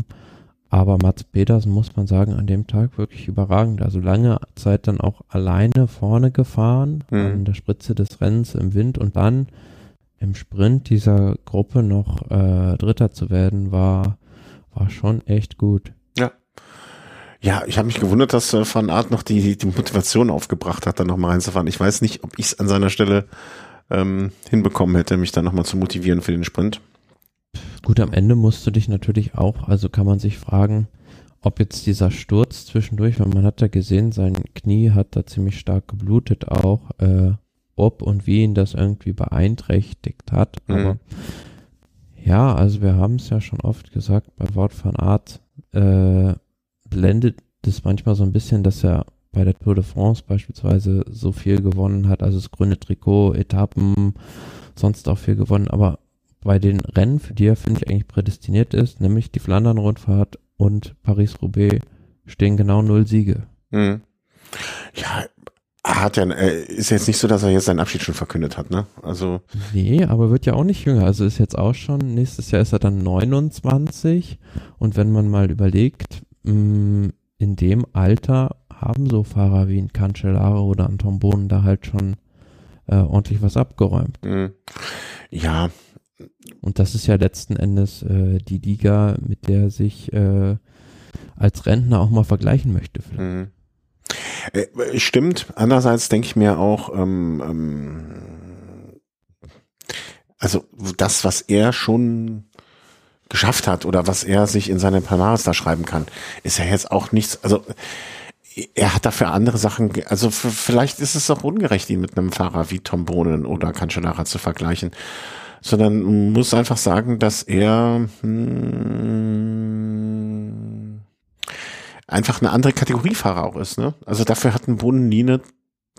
Aber Mats Pedersen, muss man sagen, an dem Tag wirklich überragend. Also lange Zeit dann auch alleine vorne gefahren, an der Spitze des Rennens im Wind. Und dann im Sprint dieser Gruppe noch Dritter zu werden, war schon echt gut. Ja, ich habe mich gewundert, dass Van Aert noch die Motivation aufgebracht hat, da nochmal reinzufahren. Ich weiß nicht, ob ich es an seiner Stelle hinbekommen hätte, mich dann nochmal zu motivieren für den Sprint. Gut, am Ende musst du dich natürlich auch, also kann man sich fragen, ob jetzt dieser Sturz zwischendurch, weil man hat ja gesehen, sein Knie hat da ziemlich stark geblutet auch, ob und wie ihn das irgendwie beeinträchtigt hat. Aber ja, also wir haben es ja schon oft gesagt, bei Wout van Aert blendet das manchmal so ein bisschen, dass er bei der Tour de France beispielsweise so viel gewonnen hat, also das grüne Trikot, Etappen, sonst auch viel gewonnen, aber bei den Rennen, für die er, finde ich, eigentlich prädestiniert ist, nämlich die Flandern-Rundfahrt und Paris-Roubaix, stehen genau 0 Siege. Mhm. Ja, ist jetzt nicht so, dass er jetzt seinen Abschied schon verkündet hat, ne? Also. Nee, aber wird ja auch nicht jünger, also ist jetzt auch schon, nächstes Jahr ist er dann 29 und wenn man mal überlegt, in dem Alter haben so Fahrer wie ein Cancellara oder ein Tom Bonen da halt schon ordentlich was abgeräumt. Ja. Und das ist ja letzten Endes die Liga, mit der sich als Rentner auch mal vergleichen möchte. Vielleicht. Stimmt. Andererseits denke ich mir auch, also das, was er schon geschafft hat oder was er sich in seine Palmares da schreiben kann, ist ja jetzt auch nichts, also er hat dafür andere Sachen, also vielleicht ist es auch ungerecht, ihn mit einem Fahrer wie Tom Bonen oder Cancellara zu vergleichen, sondern man muss einfach sagen, dass er einfach eine andere Kategorie Fahrer auch ist, ne? Also dafür hat ein Bonen nie eine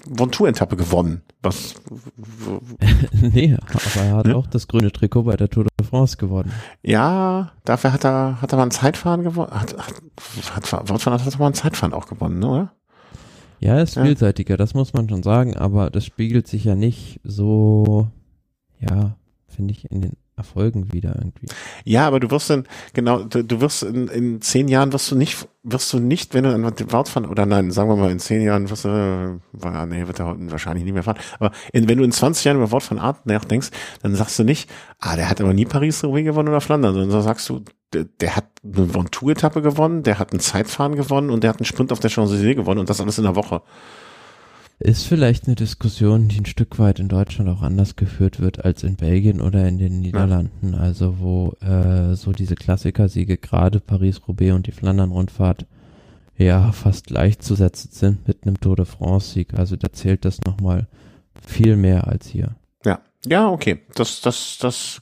Ventoux-Etappe gewonnen. Was? Nee, aber er hat auch das grüne Trikot bei der Tour de France gewonnen. Ja, dafür hat er mal ein Zeitfahren gewonnen. Hat er mal ein Zeitfahren auch gewonnen, ne, oder? Ja, ist vielseitiger, das muss man schon sagen, aber das spiegelt sich ja nicht so, ja, finde ich, in den Erfolgen wieder irgendwie. Ja, aber du wirst dann, genau, du wirst in 10 Jahren wirst du nicht, wenn du an Wout fahren, oder nein, sagen wir mal, in 10 Jahren wirst du, nee, wird er heute wahrscheinlich nicht mehr fahren, aber wenn du in 20 Jahren über Wout van Aert nachdenkst, dann sagst du nicht, der hat aber nie Paris-Roubaix gewonnen oder Flandern, sondern sagst du, der hat eine Ventoux-Etappe gewonnen, der hat ein Zeitfahren gewonnen und der hat einen Sprint auf der Champs-Élysées gewonnen und das alles in der Woche. Ist vielleicht eine Diskussion, die ein Stück weit in Deutschland auch anders geführt wird als in Belgien oder in den Niederlanden, also wo so diese Klassikersiege, gerade Paris-Roubaix und die Flandern-Rundfahrt, ja fast gleichzusetzen sind mit einem Tour de France-Sieg, also da zählt das nochmal viel mehr als hier. Ja, okay, das ist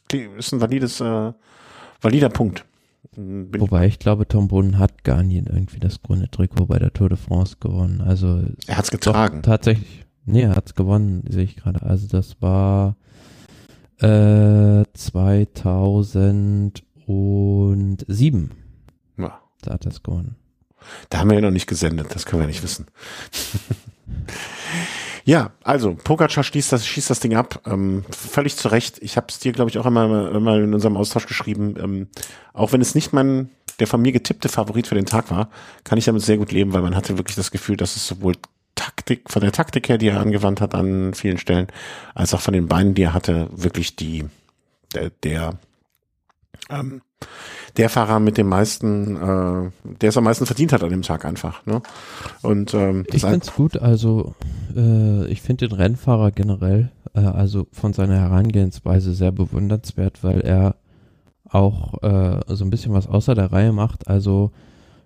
ein valider Punkt. Wobei ich glaube, Tom Bonen hat gar nie irgendwie das grüne Trikot bei der Tour de France gewonnen. Also er hat es getragen. Tatsächlich. Nee, er hat es gewonnen, sehe ich gerade. Also das war 2007. Ja. Da hat er es gewonnen. Da haben wir ja noch nicht gesendet, das können wir nicht wissen. Ja, also Pogacar schießt das Ding ab, völlig zu Recht. Ich habe es dir, glaube ich, auch einmal in unserem Austausch geschrieben. Auch wenn es nicht der von mir getippte Favorit für den Tag war, kann ich damit sehr gut leben, weil man hatte wirklich das Gefühl, dass es sowohl von der Taktik her, die er angewandt hat an vielen Stellen, als auch von den Beinen, die er hatte, wirklich der Fahrer mit dem meisten, der es am meisten verdient hat an dem Tag einfach. Ne? Und ich finde es gut, also ich finde den Rennfahrer generell, also von seiner Herangehensweise sehr bewundernswert, weil er auch so ein bisschen was außer der Reihe macht, also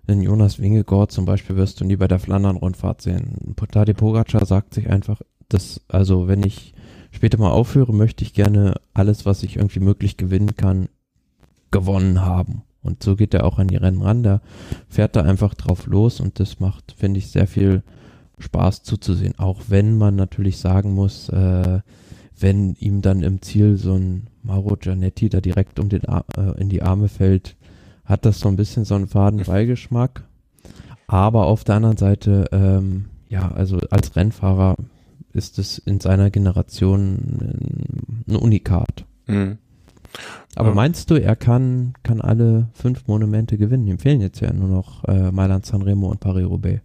einen Jonas Vingegaard zum Beispiel wirst du nie bei der Flandern-Rundfahrt sehen. Tadej Pogacar sagt sich einfach, dass, also wenn ich später mal aufhöre, möchte ich gerne alles, was ich irgendwie möglich gewinnen kann, gewonnen haben. Und so geht er auch an die Rennen ran, der fährt da einfach drauf los und das macht, finde ich, sehr viel Spaß zuzusehen. Auch wenn man natürlich sagen muss, wenn ihm dann im Ziel so ein Mauro Gianetti da direkt um den in die Arme fällt, hat das so ein bisschen so einen faden Beigeschmack. Aber auf der anderen Seite, ja, also als Rennfahrer ist es in seiner Generation ein Unikat. Mhm. Aber meinst du, er kann alle 5 Monumente gewinnen? Ihm fehlen jetzt ja nur noch Mailand, Sanremo und Paris-Roubaix.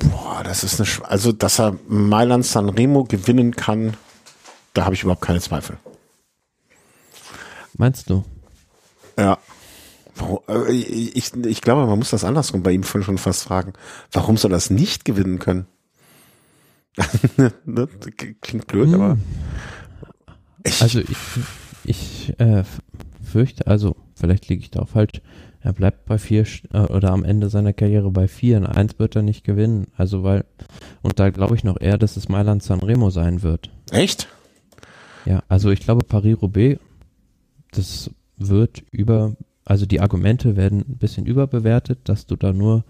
Boah, das ist eine also, dass er Mailand, Sanremo gewinnen kann, da habe ich überhaupt keine Zweifel. Meinst du? Ja. Ich glaube, man muss das andersrum bei ihm schon fast fragen. Warum soll er das nicht gewinnen können? Klingt blöd, aber also ich fürchte, also vielleicht liege ich da auch falsch, er bleibt bei 4 oder am Ende seiner Karriere bei 4 und 1 wird er nicht gewinnen, also weil, und da glaube ich noch eher, dass es Mailand Sanremo sein wird. Echt? Ja, also ich glaube Paris-Roubaix, das wird also die Argumente werden ein bisschen überbewertet, dass du da nur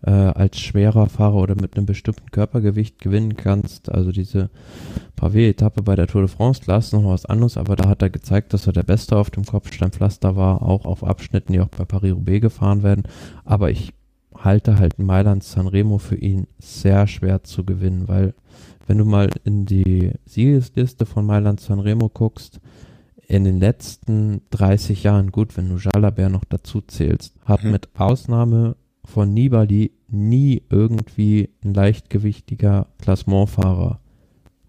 als schwerer Fahrer oder mit einem bestimmten Körpergewicht gewinnen kannst. Also diese Pavé-Etappe bei der Tour de France, klar, ist noch was anderes, aber da hat er gezeigt, dass er der Beste auf dem Kopfsteinpflaster war, auch auf Abschnitten, die auch bei Paris-Roubaix gefahren werden. Aber ich halte halt Mailand-Sanremo für ihn sehr schwer zu gewinnen, weil wenn du mal in die Siegesliste von Mailand-Sanremo guckst, in den letzten 30 Jahren, gut, wenn du Jalabert noch dazu zählst, hat mit Ausnahme von Nibali nie irgendwie ein leichtgewichtiger Klassementfahrer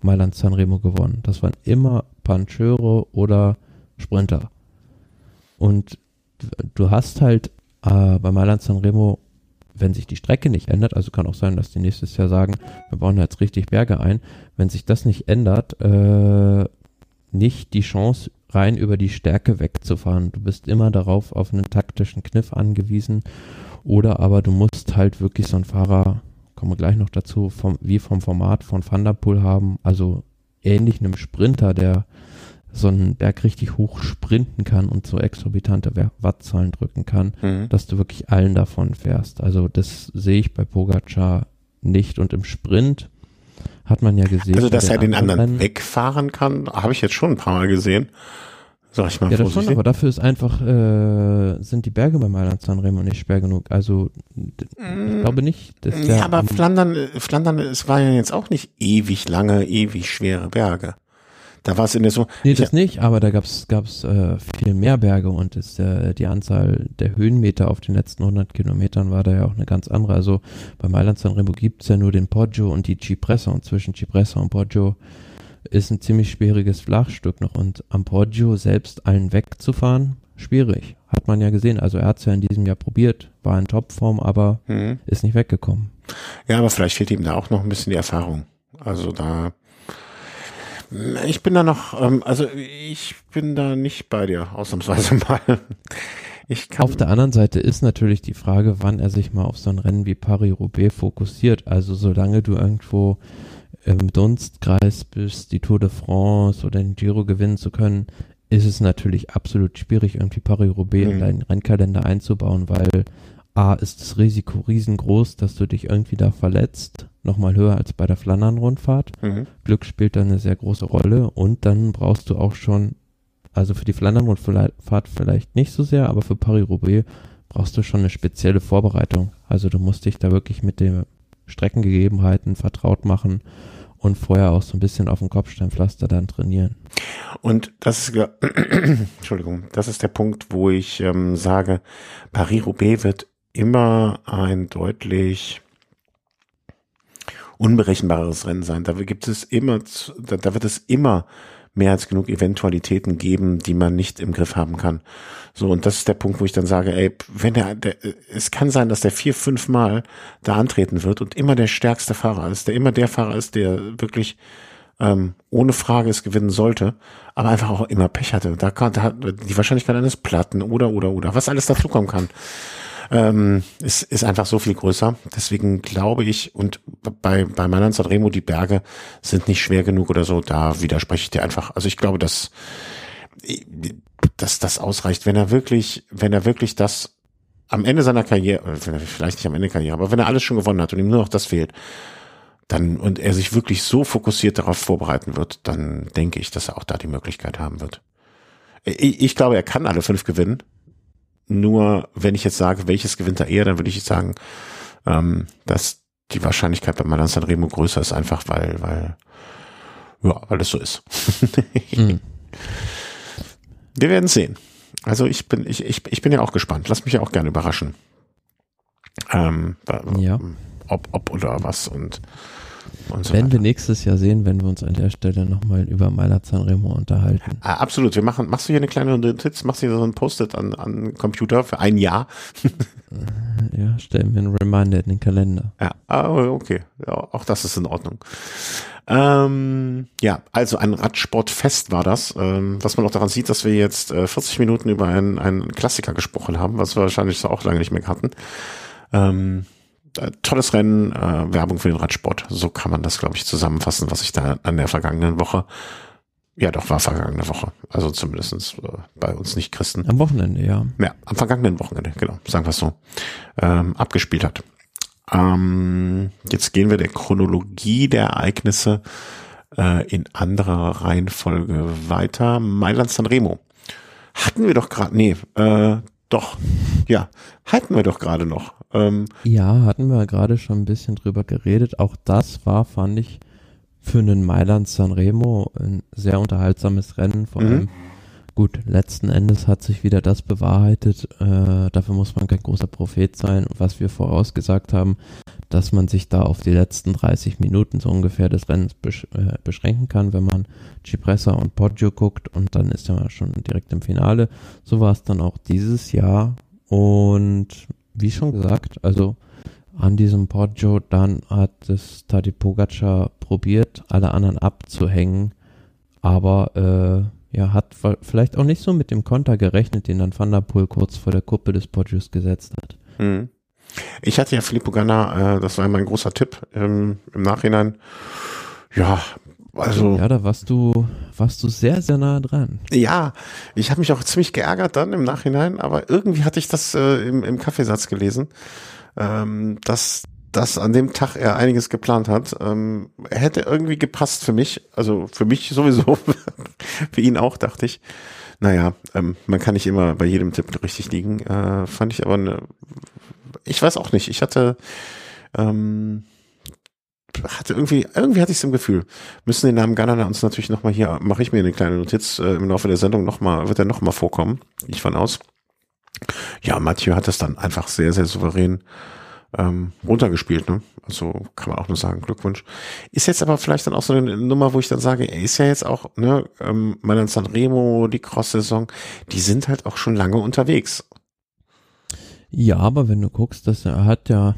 Mailand Sanremo gewonnen. Das waren immer Pancheure oder Sprinter. Und du hast halt bei Mailand Sanremo, wenn sich die Strecke nicht ändert, also kann auch sein, dass die nächstes Jahr sagen, wir bauen jetzt richtig Berge ein, wenn sich das nicht ändert, nicht die Chance rein über die Stärke wegzufahren. Du bist immer darauf auf einen taktischen Kniff angewiesen. Oder aber du musst halt wirklich so einen Fahrer, kommen wir gleich noch dazu, vom Format von Van der Poel haben, also ähnlich einem Sprinter, der so einen Berg richtig hoch sprinten kann und so exorbitante Wattzahlen drücken kann, dass du wirklich allen davon fährst. Also das sehe ich bei Pogacar nicht. Und im Sprint hat man ja gesehen. Also dass er den anderen wegfahren kann, habe ich jetzt schon ein paar Mal gesehen. Sag ich mal, ja, das schon, aber dafür ist einfach, sind die Berge bei Mailand Sanremo nicht schwer genug. Also, ich glaube nicht, dass der. Ja, aber Flandern, es waren ja jetzt auch nicht ewig lange, ewig schwere Berge. Da war es in der so. Nee, das nicht, aber da gab's viel mehr Berge und die Anzahl der Höhenmeter auf den letzten 100 Kilometern war da ja auch eine ganz andere. Also, bei Mailand Sanremo gibt's ja nur den Poggio und die Cipressa und zwischen Cipressa und Poggio ist ein ziemlich schwieriges Flachstück noch und am Poggio selbst allen wegzufahren, schwierig. Hat man ja gesehen. Also er hat es ja in diesem Jahr probiert, war in Topform, aber ist nicht weggekommen. Ja, aber vielleicht fehlt ihm da auch noch ein bisschen die Erfahrung. Also ich bin da nicht bei dir, ausnahmsweise mal. Auf der anderen Seite ist natürlich die Frage, wann er sich mal auf so ein Rennen wie Paris-Roubaix fokussiert. Also solange du irgendwo im Dunstkreis bist, die Tour de France oder den Giro gewinnen zu können, ist es natürlich absolut schwierig, irgendwie Paris-Roubaix in deinen Rennkalender einzubauen, weil A, ist das Risiko riesengroß, dass du dich irgendwie da verletzt, nochmal höher als bei der Flandern-Rundfahrt. Glück spielt da eine sehr große Rolle und dann brauchst du auch schon, also für die Flandern-Rundfahrt vielleicht nicht so sehr, aber für Paris-Roubaix brauchst du schon eine spezielle Vorbereitung. Also du musst dich da wirklich mit dem Streckengegebenheiten vertraut machen und vorher auch so ein bisschen auf dem Kopfsteinpflaster dann trainieren. Und das ist, Entschuldigung, das ist der Punkt, wo ich sage, Paris-Roubaix wird immer ein deutlich unberechenbares Rennen sein. Da wird es immer mehr als genug Eventualitäten geben, die man nicht im Griff haben kann. So, und das ist der Punkt, wo ich dann sage, ey, es kann sein, dass der 4-5 Mal da antreten wird und immer der stärkste Fahrer ist, der wirklich ohne Frage es gewinnen sollte, aber einfach auch immer Pech hatte. Da hat die Wahrscheinlichkeit eines Platten oder, was alles dazukommen kann, ist einfach so viel größer. Deswegen glaube ich, und bei Mailand Sanremo, die Berge sind nicht schwer genug oder so, da widerspreche ich dir einfach. Also ich glaube, dass das ausreicht, wenn er wirklich das am Ende seiner Karriere, vielleicht nicht am Ende der Karriere, aber wenn er alles schon gewonnen hat und ihm nur noch das fehlt, dann, und er sich wirklich so fokussiert darauf vorbereiten wird, dann denke ich, dass er auch da die Möglichkeit haben wird. Ich glaube, er kann alle 5 gewinnen. Nur, wenn ich jetzt sage, welches gewinnt er eher, dann würde ich sagen, dass die Wahrscheinlichkeit bei Mailand Sanremo größer ist, einfach weil es so ist. Mhm. Wir werden sehen. Also ich bin ja auch gespannt. Lass mich ja auch gerne überraschen. Ja. Ob oder was und so. Wenn weiter. Wir nächstes Jahr sehen, wenn wir uns an der Stelle nochmal über Mailand Sanremo unterhalten. Ah, absolut. Machst du hier eine kleine Notiz? Machst du hier so ein Post-it an Computer für ein Jahr? Ja, stell mir einen Reminder in den Kalender. Ja, okay. Ja, auch das ist in Ordnung. Ja, also ein Radsportfest war das, was man auch daran sieht, dass wir jetzt 40 Minuten über einen Klassiker gesprochen haben, was wir wahrscheinlich so auch lange nicht mehr hatten. Tolles Rennen, Werbung für den Radsport. So kann man das, glaube ich, zusammenfassen, was ich da an der vergangenen Woche, vergangene Woche, also zumindest bei uns Nicht-Christen. Am Wochenende, ja. Ja, am vergangenen Wochenende, genau, sagen wir es so, abgespielt hat. Jetzt gehen wir der Chronologie der Ereignisse in anderer Reihenfolge weiter. Mailand Sanremo. Hatten wir doch gerade noch. Ja, hatten wir gerade schon ein bisschen drüber geredet. Auch das war, fand ich, für einen Mailand Sanremo ein sehr unterhaltsames Rennen. Vor allem, gut, letzten Endes hat sich wieder das bewahrheitet. Dafür muss man kein großer Prophet sein. Und was wir vorausgesagt haben, dass man sich da auf die letzten 30 Minuten so ungefähr des Rennens beschränken kann, wenn man Cipressa und Poggio guckt, und dann ist man schon direkt im Finale. So war es dann auch dieses Jahr, und wie schon gesagt, also an diesem Poggio, dann hat es Tadej Pogacar probiert, alle anderen abzuhängen, aber hat vielleicht auch nicht so mit dem Konter gerechnet, den dann Van der Poel kurz vor der Kuppe des Poggios gesetzt hat. Mhm. Ich hatte ja Filippo Ganna, das war mein großer Tipp im Nachhinein. Ja, also. Ja, da warst du sehr, sehr nah dran. Ja, ich habe mich auch ziemlich geärgert dann im Nachhinein, aber irgendwie hatte ich das im Kaffeesatz gelesen, dass an dem Tag er einiges geplant hat. Er hätte irgendwie gepasst für mich, also für mich sowieso, für ihn auch, dachte ich. Naja, man kann nicht immer bei jedem Tipp richtig liegen, fand ich aber ich weiß auch nicht, ich hatte irgendwie hatte ich es im Gefühl, müssen den Namen Ganna uns natürlich nochmal hier, mache ich mir eine kleine Notiz, im Laufe der Sendung wird er nochmal vorkommen, gehe ich von aus. Ja, Mathieu hat das dann einfach sehr, sehr souverän runtergespielt, ne? Also kann man auch nur sagen, Glückwunsch. Ist jetzt aber vielleicht dann auch so eine Nummer, wo ich dann sage, ist ja jetzt auch, ne, Mailand Sanremo, die Cross-Saison, die sind halt auch schon lange unterwegs. Ja, aber wenn du guckst, dass er hat ja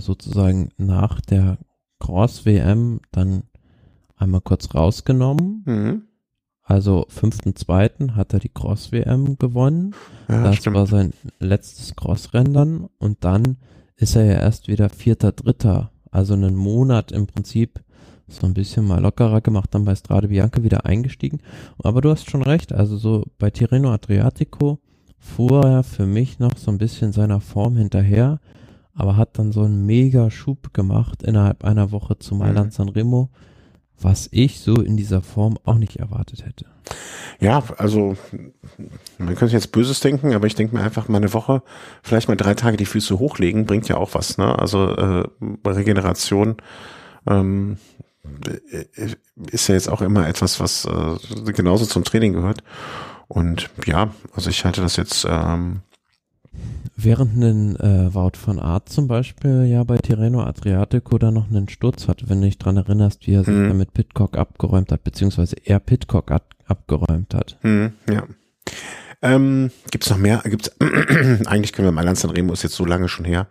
sozusagen nach der Cross-WM dann einmal kurz rausgenommen. Mhm. Also 5.2. hat er die Cross-WM gewonnen. Ja, das stimmt. War sein letztes Cross-Rennen dann. Und dann ist er ja erst wieder 4.3. Also einen Monat im Prinzip so ein bisschen mal lockerer gemacht, dann bei Strade Bianca wieder eingestiegen. Aber du hast schon recht, also so bei Tirreno Adriatico fuhr er für mich noch so ein bisschen seiner Form hinterher, aber hat dann so einen mega Schub gemacht innerhalb einer Woche zu Mailand Sanremo, was ich so in dieser Form auch nicht erwartet hätte. Ja, also man könnte jetzt Böses denken, aber ich denke mir einfach mal eine Woche, vielleicht mal 3 Tage die Füße hochlegen, bringt ja auch was, ne? Also Regeneration ist ja jetzt auch immer etwas, was genauso zum Training gehört. Und ja, also ich halte das jetzt während ein Wout van Aert zum Beispiel ja bei Tirreno Adriatico da noch einen Sturz hat, wenn du dich dran erinnerst, wie er sich da mit Pidcock abgeräumt hat, beziehungsweise er Pidcock abgeräumt hat. Ja. Gibt's noch mehr? Eigentlich können wir Mailand Sanremo, ist jetzt so lange schon her,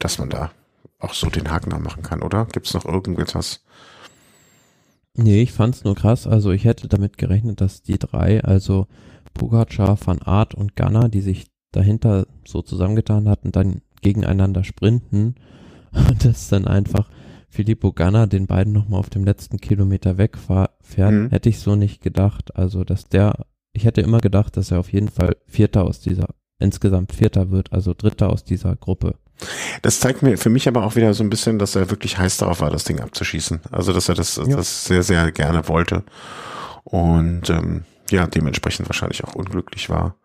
dass man da auch so den Haken dran machen kann, oder? Gibt's noch irgendetwas? Nee, ich fand's nur krass. Also ich hätte damit gerechnet, dass die drei, also Pogacar, Van Aert und Ganna, die sich dahinter so zusammengetan hatten, dann gegeneinander sprinten und dass dann einfach Filippo Ganna den beiden nochmal auf dem letzten Kilometer wegfährt, hätte ich so nicht gedacht. Also dass ich hätte immer gedacht, dass er auf jeden Fall insgesamt Vierter wird, also Dritter aus dieser Gruppe. Das zeigt mir für mich aber auch wieder so ein bisschen, dass er wirklich heiß darauf war, das Ding abzuschießen. Also dass er das sehr, sehr gerne wollte und dementsprechend wahrscheinlich auch unglücklich war,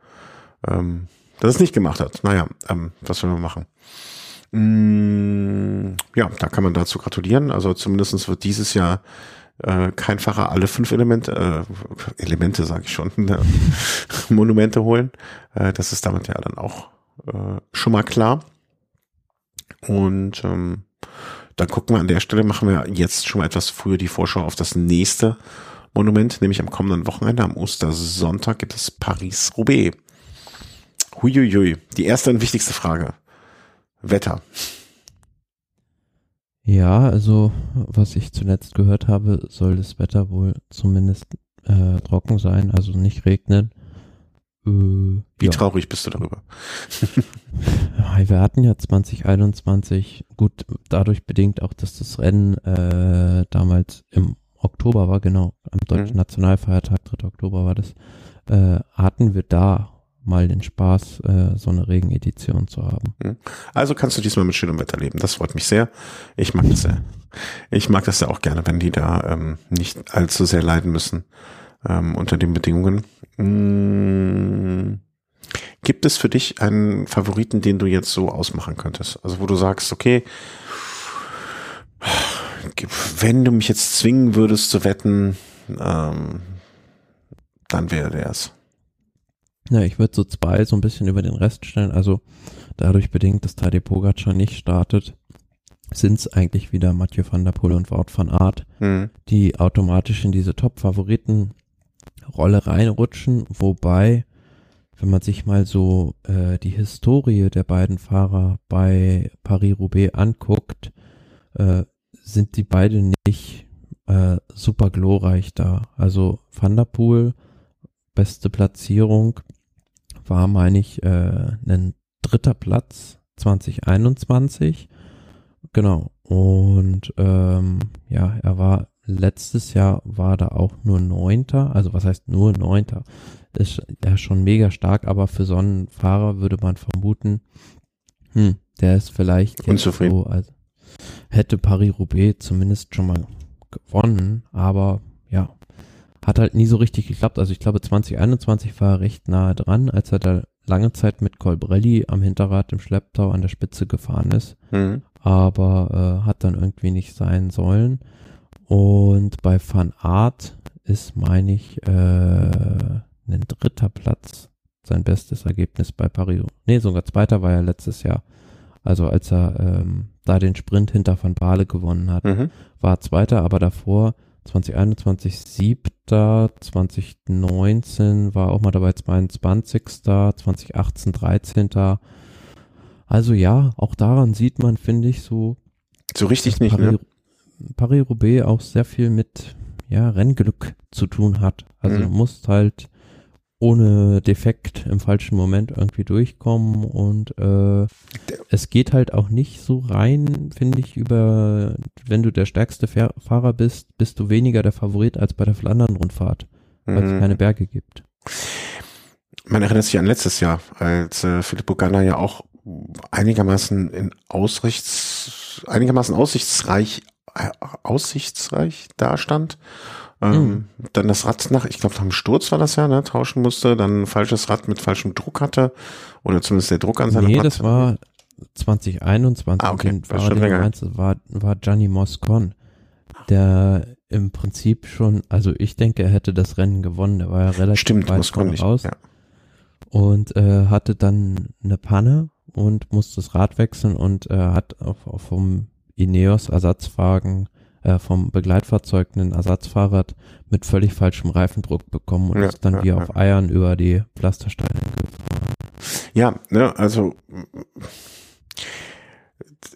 dass es nicht gemacht hat. Naja, was will man machen? Ja, da kann man dazu gratulieren. Also zumindest wird dieses Jahr kein Fahrer alle 5 Elemente sage ich schon, Monumente holen. Das ist damit ja dann auch schon mal klar. Und dann gucken wir an der Stelle, machen wir jetzt schon mal etwas früher die Vorschau auf das nächste Monument, nämlich am kommenden Wochenende, am Ostersonntag gibt es Paris-Roubaix. Huiuiui, die erste und wichtigste Frage. Wetter. Ja, also was ich zuletzt gehört habe, soll das Wetter wohl zumindest trocken sein, also nicht regnen. Wie traurig bist du darüber? Wir hatten ja 2021, gut, dadurch bedingt auch, dass das Rennen damals im Oktober war, genau, am deutschen Nationalfeiertag, 3. Oktober war das, hatten wir da mal den Spaß, so eine Regenedition zu haben. Also kannst du diesmal mit schönem Wetter leben, das freut mich sehr. Ich mag das sehr. Ich mag das ja auch gerne, wenn die da nicht allzu sehr leiden müssen unter den Bedingungen. Gibt es für dich einen Favoriten, den du jetzt so ausmachen könntest? Also wo du sagst, okay, wenn du mich jetzt zwingen würdest zu wetten, dann wäre der es. Na, ich würde so zwei so ein bisschen über den Rest stellen. Also dadurch bedingt, dass Tadej Pogacar nicht startet, sind es eigentlich wieder Mathieu van der Poel und Wout van Aert, die automatisch in diese Top-Favoriten-Rolle reinrutschen. Wobei, wenn man sich mal so die Historie der beiden Fahrer bei Paris-Roubaix anguckt, sind die beiden nicht super glorreich da. Also Van der Poel, beste Platzierung war, meine ich, ein 3. Platz 2021. Genau. Und er war letztes Jahr da auch nur 9. Also was heißt nur 9? Ist ja schon mega stark, aber für so einen Fahrer würde man vermuten, der ist vielleicht unzufrieden. Jetzt so, also hätte Paris-Roubaix zumindest schon mal gewonnen, aber ja, hat halt nie so richtig geklappt. Also ich glaube 2021 war er recht nahe dran, als er da lange Zeit mit Colbrelli am Hinterrad im Schlepptau an der Spitze gefahren ist, aber hat dann irgendwie nicht sein sollen. Und bei Van Aert ist, meine ich, ein 3. Platz sein bestes Ergebnis bei Paris. Nee, sogar 2. war er letztes Jahr. Also als er da den Sprint hinter Van Baarle gewonnen hat, war 2, aber davor 2021 7, 2019 war auch mal dabei 22, 2018 13. Also ja, auch daran sieht man, finde ich, so richtig nicht, ne? Paris-Roubaix auch sehr viel mit Rennglück zu tun hat. Also du musst halt ohne Defekt im falschen Moment irgendwie durchkommen und es geht halt auch nicht so rein, finde ich, über, wenn du der stärkste Fahrer bist, bist du weniger der Favorit als bei der Flandern-Rundfahrt, weil es keine Berge gibt. Man erinnert sich an letztes Jahr, als Filippo Ganna ja auch einigermaßen aussichtsreich dastand. Dann das Rad nach dem Sturz war das tauschen musste, dann ein falsches Rad mit falschem Druck hatte oder zumindest der Druck an seinem Rad. Nee, das war 2021. Ah, okay. war Gianni Moscon, der im Prinzip schon, also ich denke, er hätte das Rennen gewonnen, der war ja relativ weit vorne raus und hatte dann eine Panne und musste das Rad wechseln und hat vom Ineos Ersatzwagen vom Begleitfahrzeug einen Ersatzfahrrad mit völlig falschem Reifendruck bekommen und ist dann wie auf Eiern über die Pflastersteine gefahren. Ja, ne, also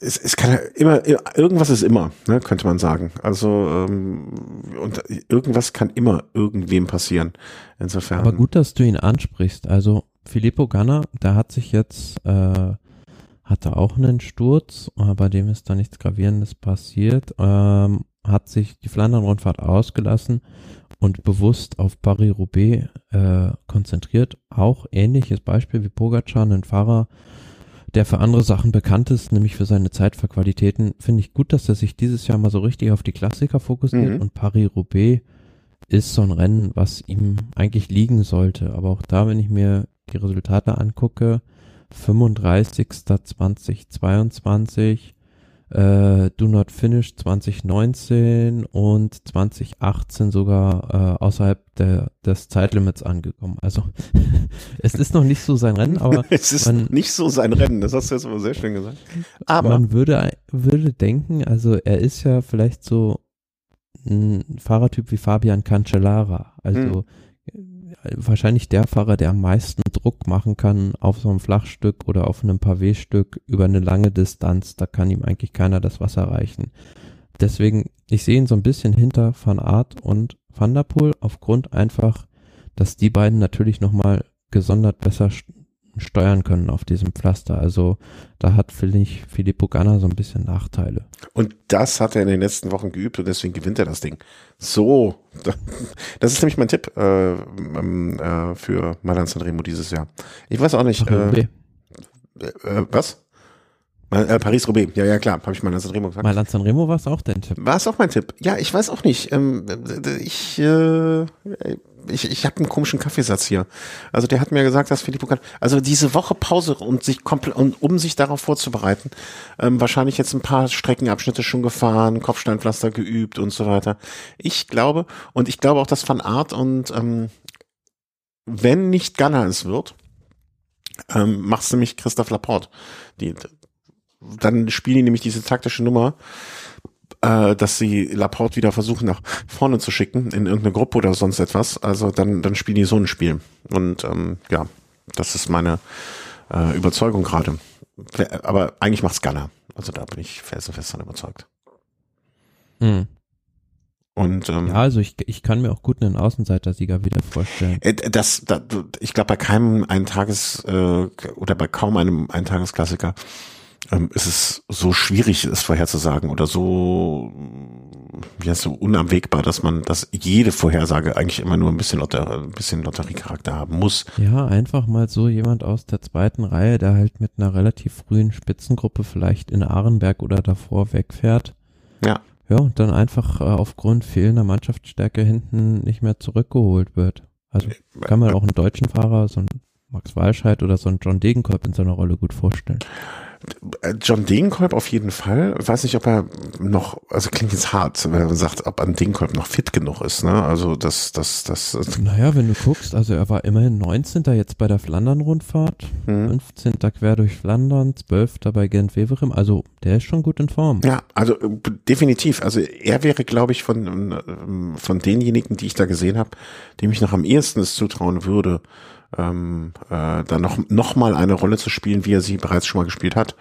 es kann ja immer, irgendwas ist immer, ne, könnte man sagen. Also und irgendwas kann immer irgendwem passieren. Insofern. Aber gut, dass du ihn ansprichst. Also Filippo Ganna, der hat sich jetzt hatte auch einen Sturz, bei dem ist da nichts Gravierendes passiert. Hat sich die Flandern-Rundfahrt ausgelassen und bewusst auf Paris-Roubaix konzentriert. Auch ähnliches Beispiel wie Pogacar, ein Fahrer, der für andere Sachen bekannt ist, nämlich für seine Zeitfahrqualitäten. Finde ich gut, dass er sich dieses Jahr mal so richtig auf die Klassiker fokussiert. Und Paris-Roubaix ist so ein Rennen, was ihm eigentlich liegen sollte. Aber auch da, wenn ich mir die Resultate angucke, 35.2022, Do Not Finish 2019 und 2018 sogar außerhalb des Zeitlimits angekommen. Also es ist noch nicht so sein Rennen, aber es ist nicht so sein Rennen, das hast du jetzt aber sehr schön gesagt. Aber man würde denken, also er ist ja vielleicht so ein Fahrertyp wie Fabian Cancellara, also wahrscheinlich der Fahrer, der am meisten Druck machen kann auf so einem Flachstück oder auf einem Pavé-Stück über eine lange Distanz. Da kann ihm eigentlich keiner das Wasser reichen. Deswegen, ich sehe ihn so ein bisschen hinter Van Aert und Van der Poel, aufgrund einfach, dass die beiden natürlich nochmal gesondert besser steuern können auf diesem Pflaster. Also da hat, finde ich, Filippo Ganna so ein bisschen Nachteile. Und das hat er in den letzten Wochen geübt und deswegen gewinnt er das Ding. So, das ist nämlich mein Tipp für Milan-Sanremo dieses Jahr. Ich weiß auch nicht. Was? Paris-Roubaix, ja klar, habe ich Milan-Sanremo gesagt. Milan-Sanremo war es auch dein Tipp. War es auch mein Tipp. Ja, ich weiß auch nicht. Ich habe einen komischen Kaffeesatz hier. Also der hat mir gesagt, dass Filippo Ganna, also diese Woche Pause und sich komplett, um sich darauf vorzubereiten, wahrscheinlich jetzt ein paar Streckenabschnitte schon gefahren, Kopfsteinpflaster geübt und so weiter. Ich glaube auch, dass Van Aert und wenn nicht Ganna es wird, macht's nämlich Christophe Laporte. Dann spielen die nämlich diese taktische Nummer, dass sie Laporte wieder versuchen, nach vorne zu schicken, in irgendeine Gruppe oder sonst etwas. Also dann spielen die so ein Spiel. Und ja, das ist meine Überzeugung gerade. Aber eigentlich macht's Ganna. Also da bin ich fest davon überzeugt. Mhm. Und, ja, also ich kann mir auch gut einen Außenseitersieger wieder vorstellen. Ich glaube, bei keinem Eintages- oder bei kaum einem Eintagesklassiker es ist so schwierig, es vorherzusagen oder so, so unabwegbar, dass jede Vorhersage eigentlich immer nur ein bisschen Lotteriecharakter haben muss. Ja, einfach mal so jemand aus der zweiten Reihe, der halt mit einer relativ frühen Spitzengruppe vielleicht in Arenberg oder davor wegfährt. Ja. Ja, und dann einfach aufgrund fehlender Mannschaftsstärke hinten nicht mehr zurückgeholt wird. Also kann man auch einen deutschen Fahrer, so einen Max Walscheid oder so einen John Degenkolb in so einer Rolle gut vorstellen. John Degenkolb auf jeden Fall. Ich weiß nicht, ob er noch, also klingt jetzt hart, wenn man sagt, ob an Degenkolb noch fit genug ist, ne? Also das. Naja, wenn du guckst, also er war immerhin 19. jetzt bei der Flandern-Rundfahrt, 15. quer durch Flandern, 12. bei Gent-Wevelgem, also der ist schon gut in Form. Ja, also definitiv. Also er wäre, glaube ich, von denjenigen, die ich da gesehen habe, dem ich noch am ehesten es zutrauen würde, da noch mal eine Rolle zu spielen, wie er sie bereits schon mal gespielt hat.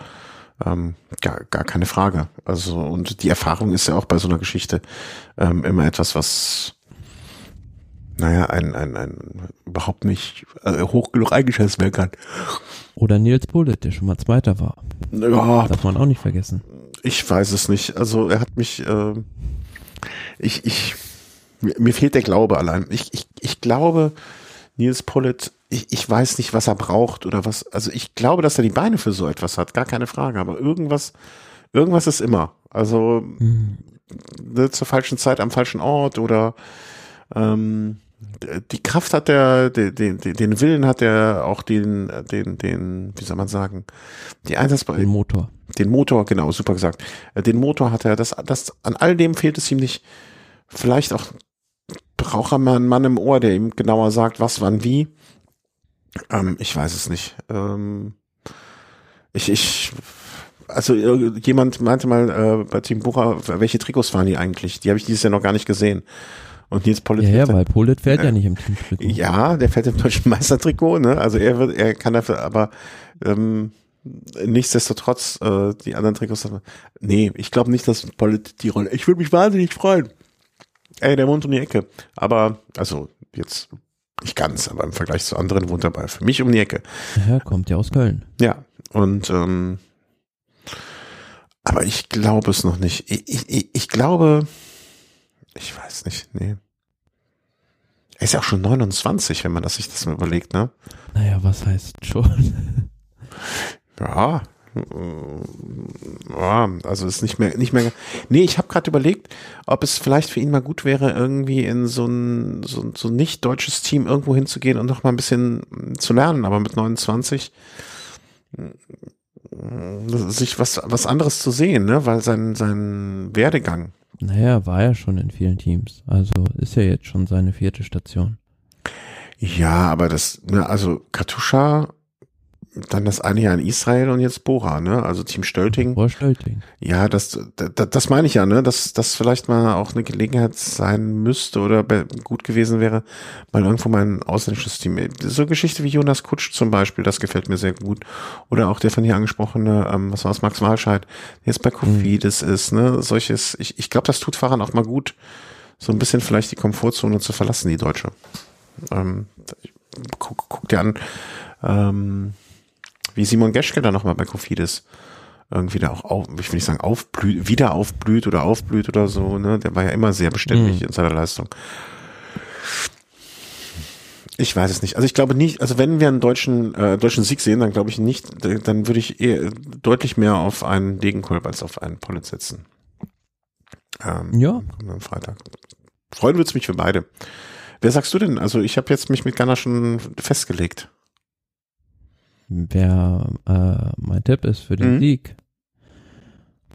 Gar keine Frage. Also, und die Erfahrung ist ja auch bei so einer Geschichte immer etwas, was ein überhaupt nicht hoch genug eingeschätzt werden kann. Oder Nils Bullitt, der schon mal Zweiter war. Ja, darf man auch nicht vergessen. Ich weiß es nicht. Also er hat mich mir fehlt der Glaube allein. Ich glaube, Nils Bullitt, ich weiß nicht, was er braucht oder was, also ich glaube, dass er die Beine für so etwas hat, gar keine Frage, aber irgendwas ist immer, also zur falschen Zeit am falschen Ort oder die Kraft hat er, den Willen hat er, auch den wie soll man sagen, die Einsatzbereitschaft. Den Motor. Den Motor, genau, super gesagt. Den Motor hat er, das an all dem fehlt es ihm nicht, vielleicht auch braucht er mal einen Mann im Ohr, der ihm genauer sagt, was, wann, wie. Ich weiß es nicht. Also jemand meinte mal bei Team Bucher, welche Trikots fahren die eigentlich? Die habe ich dieses Jahr noch gar nicht gesehen. Und Nils Pollitt. Ja, weil Pollitt fährt ja nicht im Team-Trikot. Ja, der fährt im deutschen Meistertrikot, ne? Also er kann dafür, aber Nichtsdestotrotz, die anderen Trikots, nee, ich glaube nicht, dass Pollitt die Rolle, ich würde mich wahnsinnig freuen. Ey, der wohnt um die Ecke. Aber, also, jetzt nicht ganz, aber im Vergleich zu anderen wohnt er bei für mich um die Ecke. Ja, kommt ja aus Köln. Ja, und, aber ich glaube es noch nicht. Ich glaube, ich weiß nicht, nee. Er ist ja auch schon 29, wenn man das sich das mal überlegt, ne? Naja, was heißt schon? Ja, also ist nicht mehr. Nee, ich habe gerade überlegt, ob es vielleicht für ihn mal gut wäre, irgendwie in so ein nicht deutsches Team irgendwo hinzugehen und noch mal ein bisschen zu lernen, aber mit 29 sich was anderes zu sehen, ne? Weil sein Werdegang. Naja, war ja schon in vielen Teams. Also ist ja jetzt schon seine 4. Station. Ja, aber das, also Katusha, dann das eine Jahr in Israel und jetzt Bora, ne? Also Team Stölting. Bora Stölting. Ja, das meine ich ja, ne? Dass das vielleicht mal auch eine Gelegenheit sein müsste oder gut gewesen wäre, mal irgendwo mal ein ausländisches Team. So Geschichte wie Jonas Kutsch zum Beispiel, das gefällt mir sehr gut. Oder auch der von hier angesprochene, was war es, Max Walscheid, jetzt bei Cofidis ist, ne? Solches, ich glaube, das tut Fahrern auch mal gut, so ein bisschen vielleicht die Komfortzone zu verlassen, die deutsche. Guck dir an, wie Simon Geschke da nochmal bei Cofidis irgendwie da auch, ich will nicht sagen aufblüht, wieder aufblüht oder so, ne? Der war ja immer sehr beständig in seiner Leistung. Ich weiß es nicht. Also ich glaube nicht, also wenn wir einen deutschen Sieg sehen, dann glaube ich nicht, dann würde ich eher deutlich mehr auf einen Degenkolb als auf einen Pollitt setzen. Ja. Am Freitag. Freuen würde es mich für beide. Wer sagst du denn? Also ich habe jetzt mich mit Ghana schon festgelegt. Wer mein Tipp ist für den Sieg.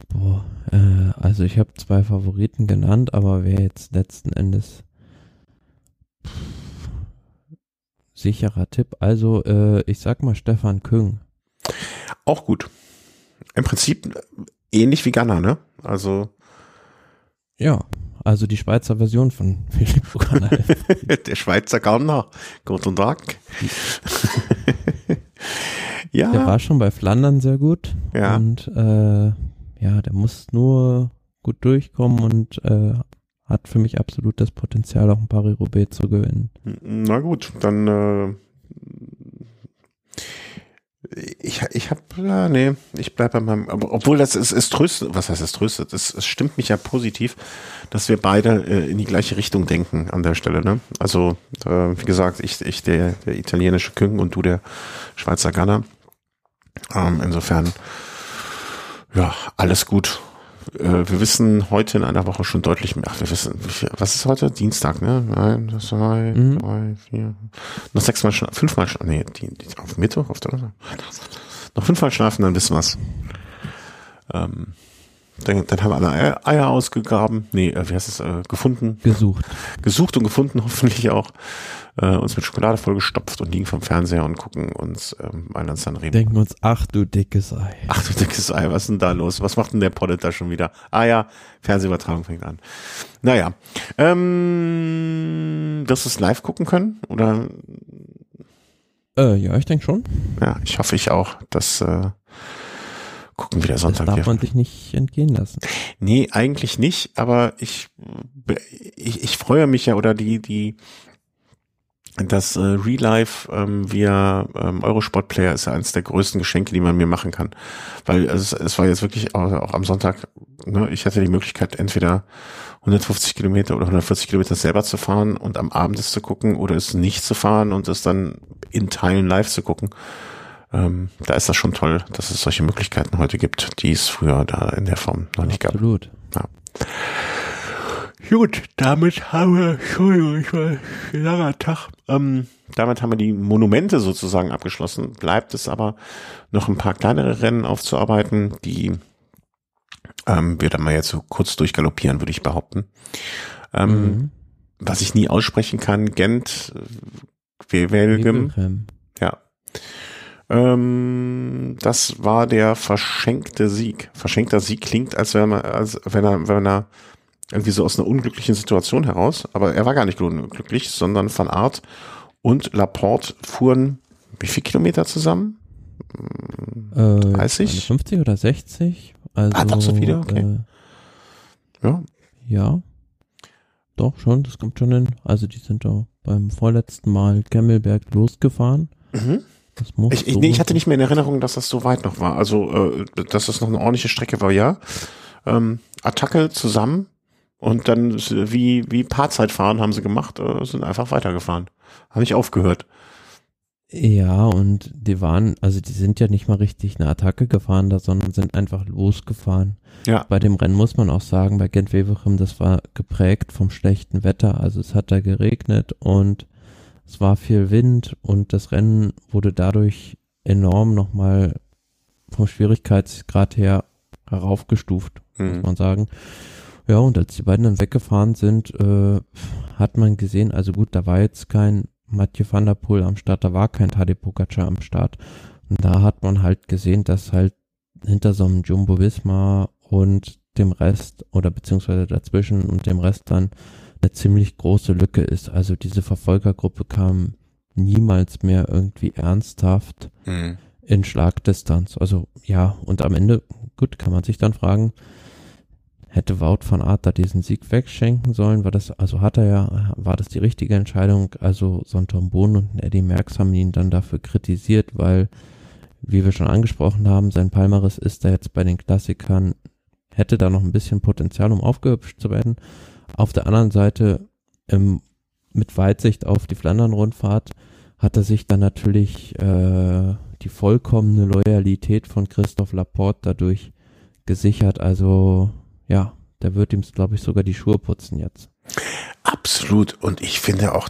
Boah, also ich habe 2 Favoriten genannt, aber wer jetzt letzten Endes sicherer Tipp, also ich sag mal Stefan Küng. Auch gut. Im Prinzip ähnlich wie Ghana, ne? Also ja, also die Schweizer Version von Philipp Ghana. Der Schweizer Ghana. Guten Tag. Ja. Der war schon bei Flandern sehr gut, ja. Und ja, der muss nur gut durchkommen und hat für mich absolut das Potenzial, auch ein Paris-Roubaix zu gewinnen. Na gut, dann ich habe, nee, ich bleibe bei meinem, aber obwohl das ist tröstet, was heißt es tröstet, es stimmt mich ja positiv, dass wir beide in die gleiche Richtung denken an der Stelle, ne? Also wie gesagt, ich der italienische Küng und du der Schweizer Ghana. Insofern, ja, alles gut. Wir wissen heute in einer Woche schon deutlich mehr. Ach, wir wissen, was ist heute? Dienstag, ne? 1, 2, 3, 4. Noch 6 Mal schlafen, 5 Mal schlafen. Nee, auf Mittwoch, auf Donnerstag. Noch 5 Mal schlafen, dann wissen wir's. Dann haben wir alle Eier ausgegraben. Nee, wie heißt es? Gefunden. Gesucht. Gesucht und gefunden, hoffentlich auch. Uns mit Schokolade vollgestopft und liegen vom Fernseher und gucken uns Mailand Sanremo. Denken uns, ach du dickes Ei. Ach du dickes Ei, was ist denn da los? Was macht denn der Pollitt da schon wieder? Ah ja, Fernsehübertragung fängt an. Naja, wirst du es live gucken können? Oder? Ja, ich denke schon. Ja, ich hoffe ich auch, dass... gucken wieder Sonntag. Das darf man sich nicht entgehen lassen. Nee, eigentlich nicht, aber ich freue mich ja, oder das Relive via Eurosport Player ist ja eines der größten Geschenke, die man mir machen kann. Weil es war jetzt wirklich auch am Sonntag, ne, ich hatte die Möglichkeit, entweder 150 Kilometer oder 140 Kilometer selber zu fahren und am Abend es zu gucken oder es nicht zu fahren und es dann in Teilen live zu gucken. Da ist das schon toll, dass es solche Möglichkeiten heute gibt, die es früher da in der Form noch nicht gab. Absolut. Ja. Gut, damit haben wir, Entschuldigung, ich war ein langer Tag, damit haben wir die Monumente sozusagen abgeschlossen. Bleibt es aber noch ein paar kleinere Rennen aufzuarbeiten, die wir dann mal jetzt so kurz durchgaloppieren, würde ich behaupten. Was ich nie aussprechen kann, Gent, Wevelgem. Ja. Das war der verschenkte Sieg. Verschenkter Sieg klingt, als wenn er irgendwie so aus einer unglücklichen Situation heraus, aber er war gar nicht glücklich, sondern Van Aert und Laporte fuhren wie viel Kilometer zusammen? 30? 50 oder 60. Also, doch so viele? Okay. Ja. Ja. Doch, schon, das kommt schon hin. Also die sind da beim vorletzten Mal Kemmelberg losgefahren. Mhm. Das muss ich hatte nicht mehr in Erinnerung, dass das so weit noch war. Also, dass das noch eine ordentliche Strecke war, ja. Attacke zusammen und dann wie Paarzeitfahren haben sie gemacht, sind einfach weitergefahren. Haben nicht aufgehört. Ja, und die sind ja nicht mal richtig eine Attacke gefahren da, sondern sind einfach losgefahren. Ja. Bei dem Rennen muss man auch sagen, bei Gent-Wevelgem, das war geprägt vom schlechten Wetter. Also es hat da geregnet und es war viel Wind und das Rennen wurde dadurch enorm nochmal vom Schwierigkeitsgrad her heraufgestuft, muss man sagen. Ja, und als die beiden dann weggefahren sind, hat man gesehen, also gut, da war jetzt kein Mathieu van der Poel am Start, da war kein Tadej Pogacar am Start. Und da hat man halt gesehen, dass halt hinter so einem Jumbo-Visma und dem Rest oder beziehungsweise dazwischen und dem Rest dann eine ziemlich große Lücke ist. Also diese Verfolgergruppe kam niemals mehr irgendwie ernsthaft in Schlagdistanz. Also ja, und am Ende, gut, kann man sich dann fragen, hätte Wout van Aert da diesen Sieg wegschenken sollen? War das die richtige Entscheidung? Also so ein Tom Bonen und ein Eddy Merckx haben ihn dann dafür kritisiert, weil, wie wir schon angesprochen haben, sein Palmares ist da jetzt bei den Klassikern, hätte da noch ein bisschen Potenzial, um aufgehübscht zu werden. Auf der anderen Seite, mit Weitsicht auf die Flandern-Rundfahrt, hat er sich dann natürlich die vollkommene Loyalität von Christophe Laporte dadurch gesichert. Also ja, der wird ihm, glaube ich, sogar die Schuhe putzen jetzt. Absolut. Und ich finde auch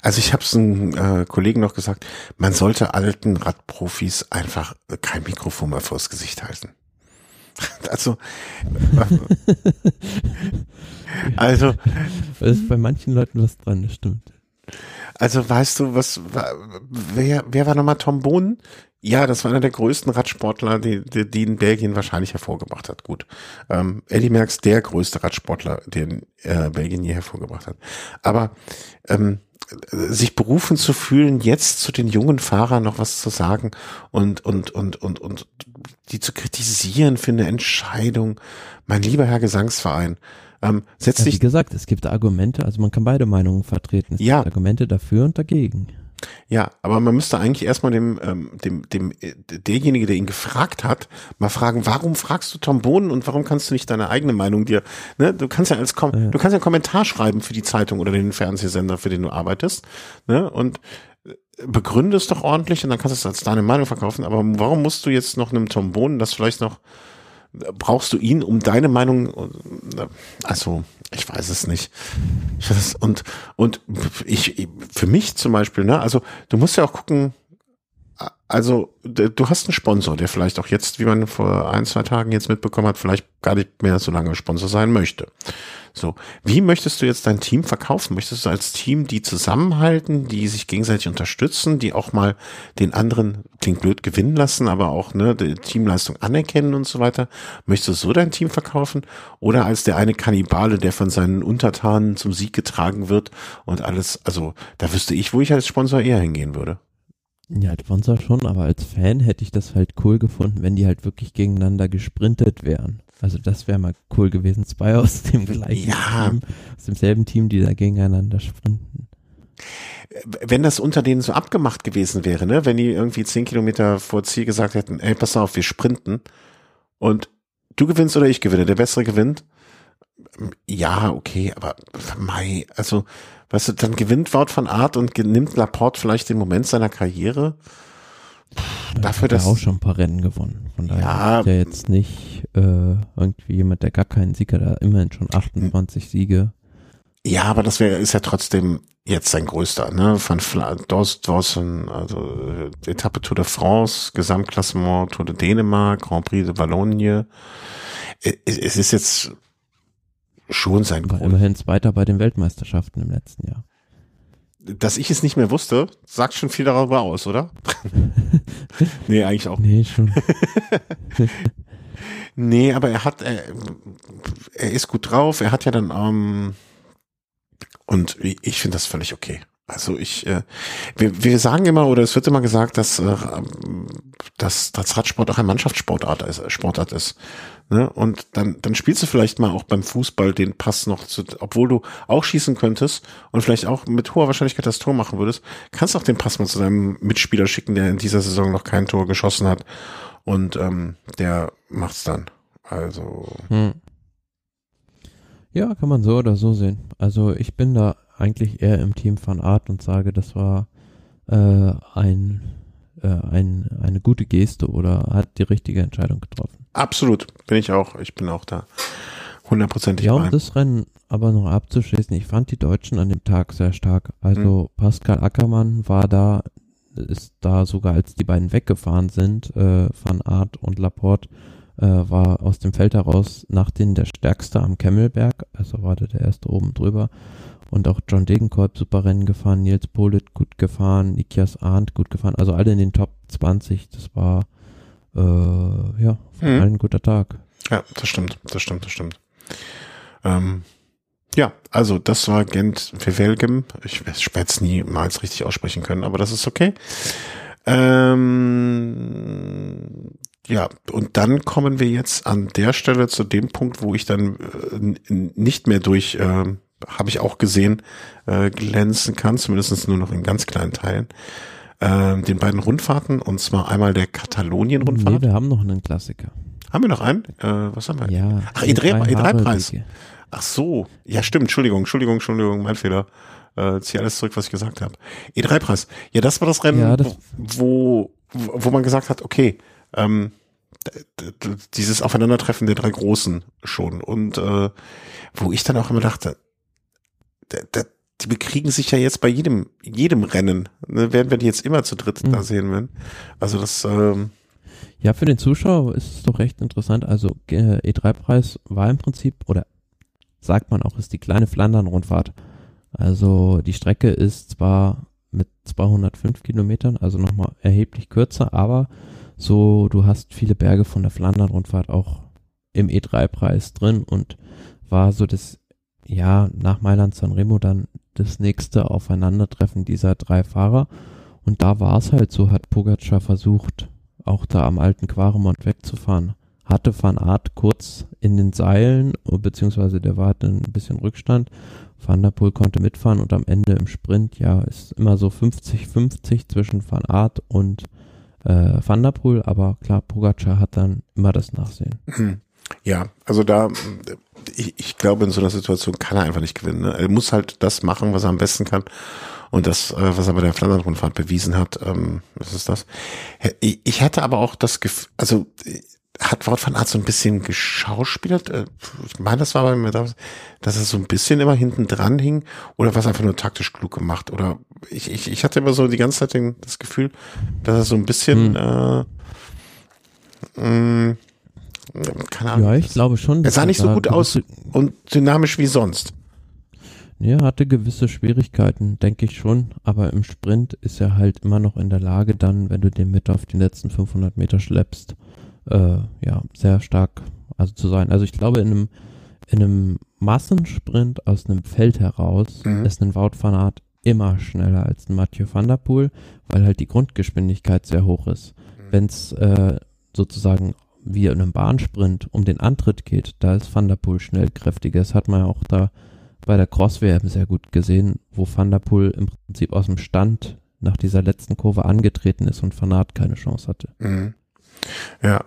also ich habe es einem Kollegen noch gesagt, man sollte alten Radprofis einfach kein Mikrofon mehr vors Gesicht halten. Also da ist bei manchen Leuten was dran, das stimmt. Also weißt du, wer war nochmal Tom Bonen? Ja, das war einer der größten Radsportler, die in Belgien wahrscheinlich hervorgebracht hat. Gut, Eddy Merckx, der größte Radsportler, den Belgien je hervorgebracht hat. Aber sich berufen zu fühlen, jetzt zu den jungen Fahrern noch was zu sagen und die zu kritisieren für eine Entscheidung, mein lieber Herr Gesangsverein. Ja, wie gesagt, es gibt Argumente, also man kann beide Meinungen vertreten. Es gibt Argumente dafür und dagegen. Ja, aber man müsste eigentlich erstmal derjenige, der ihn gefragt hat, mal fragen, warum fragst du Tom Bonen und warum kannst du nicht deine eigene Meinung du kannst ja du kannst ja einen Kommentar schreiben für die Zeitung oder den Fernsehsender, für den du arbeitest, ne, und begründe es doch ordentlich und dann kannst du es als deine Meinung verkaufen, aber warum musst du jetzt noch einem Tom Bonen das vielleicht noch, brauchst du ihn um deine Meinung, also ich weiß es nicht. Und ich für mich zum Beispiel, ne, also du musst ja auch gucken, also du hast einen Sponsor, der vielleicht auch jetzt, wie man vor 1-2 Tagen jetzt mitbekommen hat, vielleicht gar nicht mehr so lange Sponsor sein möchte. So, wie möchtest du jetzt dein Team verkaufen? Möchtest du als Team die zusammenhalten, die sich gegenseitig unterstützen, die auch mal den anderen, klingt blöd, gewinnen lassen, aber auch die Teamleistung anerkennen und so weiter? Möchtest du so dein Team verkaufen? Oder als der eine Kannibale, der von seinen Untertanen zum Sieg getragen wird und alles, also da wüsste ich, wo ich als Sponsor eher hingehen würde. Ja, als Sponsor schon, aber als Fan hätte ich das halt cool gefunden, wenn die halt wirklich gegeneinander gesprintet wären. Also das wäre mal cool gewesen, zwei aus dem gleichen Team, aus demselben Team, die da gegeneinander sprinten. Wenn das unter denen so abgemacht gewesen wäre, ne, wenn die irgendwie 10 Kilometer vor Ziel gesagt hätten, ey, pass auf, wir sprinten und du gewinnst oder ich gewinne, der Bessere gewinnt. Ja, okay, aber mei, also, weißt du, dann gewinnt Wout van Aert und nimmt Laporte vielleicht den Moment seiner Karriere. Dafür, dass er auch schon ein paar Rennen gewonnen. Von daher ist er jetzt nicht irgendwie jemand, der gar keinen Sieg hat, da immerhin schon 28 Siege. Ja, aber das ist ja trotzdem jetzt sein größter, ne? Van Dorsen, also Etappe Tour de France, Gesamtklassement Tour de Dänemark, Grand Prix de Wallonie. Es ist jetzt schon sein Grund. Immerhin Zweiter bei den Weltmeisterschaften im letzten Jahr. Dass ich es nicht mehr wusste, sagt schon viel darüber aus, oder? Nee, eigentlich auch. Nee, schon. Nee, aber er ist gut drauf, er hat ja dann, und ich finde das völlig okay. Also wir sagen immer, oder es wird immer gesagt, dass Radsport auch ein Mannschaftssportart ist. Ne? Und dann spielst du vielleicht mal auch beim Fußball den Pass noch, obwohl du auch schießen könntest und vielleicht auch mit hoher Wahrscheinlichkeit das Tor machen würdest, kannst du auch den Pass mal zu deinem Mitspieler schicken, der in dieser Saison noch kein Tor geschossen hat. Und der macht's dann. Also. Hm. Ja, kann man so oder so sehen. Also ich bin da eigentlich eher im Team Van Aert und sage, das war eine gute Geste oder hat die richtige Entscheidung getroffen. Absolut, bin ich auch. Ich bin auch da 100%. Ja, um das Rennen aber noch abzuschließen, ich fand die Deutschen an dem Tag sehr stark. Also Pascal Ackermann ist da sogar, als die beiden weggefahren sind, Van Aert und Laporte, war aus dem Feld heraus nach denen der Stärkste am Kemmelberg, also war der Erste oben drüber. Und auch John Degenkolb super Rennen gefahren, Nils Polit gut gefahren, Nikias Arndt gut gefahren, also alle in den Top 20, das war vor allem ein guter Tag. Ja, das stimmt. Ja, also das war Gent Wevelgem. Ich werde es niemals richtig aussprechen können, aber das ist okay. Ja, und dann kommen wir jetzt an der Stelle zu dem Punkt, wo ich dann nicht mehr durch, habe ich auch gesehen, glänzen kann, zumindest nur noch in ganz kleinen Teilen, den beiden Rundfahrten, und zwhr einmal der Katalonien-Rundfahrt. Nee, wir haben noch einen Klassiker. Haben wir noch einen? Was haben wir? Ja, ach, E3-Preis. Ach so, ja stimmt, Entschuldigung, mein Fehler. Zieh alles zurück, was ich gesagt habe. E3-Preis. Ja, das war das Rennen, ja, das wo man gesagt hat, okay, dieses Aufeinandertreffen der drei Großen schon. Und wo ich dann auch immer dachte, die bekriegen sich ja jetzt bei jedem Rennen. Ne? Werden wir die jetzt immer zu dritt da sehen werden. Also das ja, für den Zuschauer ist es doch recht interessant. Also E3-Preis war im Prinzip, oder sagt man auch, ist die kleine Flandern-Rundfahrt. Also die Strecke ist zwar mit 205 Kilometern, also nochmal erheblich kürzer, aber so, du hast viele Berge von der Flandern-Rundfahrt auch im E3-Preis drin und war so das, ja, nach Mailand-San Remo dann das nächste Aufeinandertreffen dieser drei Fahrer. Und da war es halt so, hat Pogacar versucht, auch da am alten Quaremont wegzufahren. Hatte Van Aert kurz in den Seilen, beziehungsweise der war dann ein bisschen Rückstand. Van der Poel konnte mitfahren und am Ende im Sprint, ja, ist immer so 50-50 zwischen Van Aert und Van der Poel, aber klar, Pogacar hat dann immer das Nachsehen. Ja, also da, ich glaube, in so einer Situation kann er einfach nicht gewinnen. Ne? Er muss halt das machen, was er am besten kann. Und das, was er bei der Flandern-Rundfahrt bewiesen hat, was ist das? Ich hatte aber auch das Gefühl, also hat Wout van Aert so ein bisschen geschauspielert? Ich meine, das war bei mir, dass er so ein bisschen immer hinten dran hing, oder was einfach nur taktisch klug gemacht? Oder ich hatte immer so die ganze Zeit das Gefühl, dass er so ein bisschen keine Ahnung. Ja, ich glaube schon. Er sah nicht so gut aus und dynamisch wie sonst. Ja, hatte gewisse Schwierigkeiten, denke ich schon, aber im Sprint ist er halt immer noch in der Lage dann, wenn du den mit auf die letzten 500 Meter schleppst, sehr stark zu sein. Also ich glaube, in einem Massensprint aus einem Feld heraus ist ein Wout van Aert immer schneller als ein Mathieu van der Poel, weil halt die Grundgeschwindigkeit sehr hoch ist. Wenn es sozusagen wie in einem Bahnsprint um den Antritt geht, da ist Van der Poel schnell kräftiger. Das hat man ja auch da bei der Cross-WM sehr gut gesehen, wo Van der Poel im Prinzip aus dem Stand nach dieser letzten Kurve angetreten ist und Van Aert keine Chance hatte. Mhm. Ja.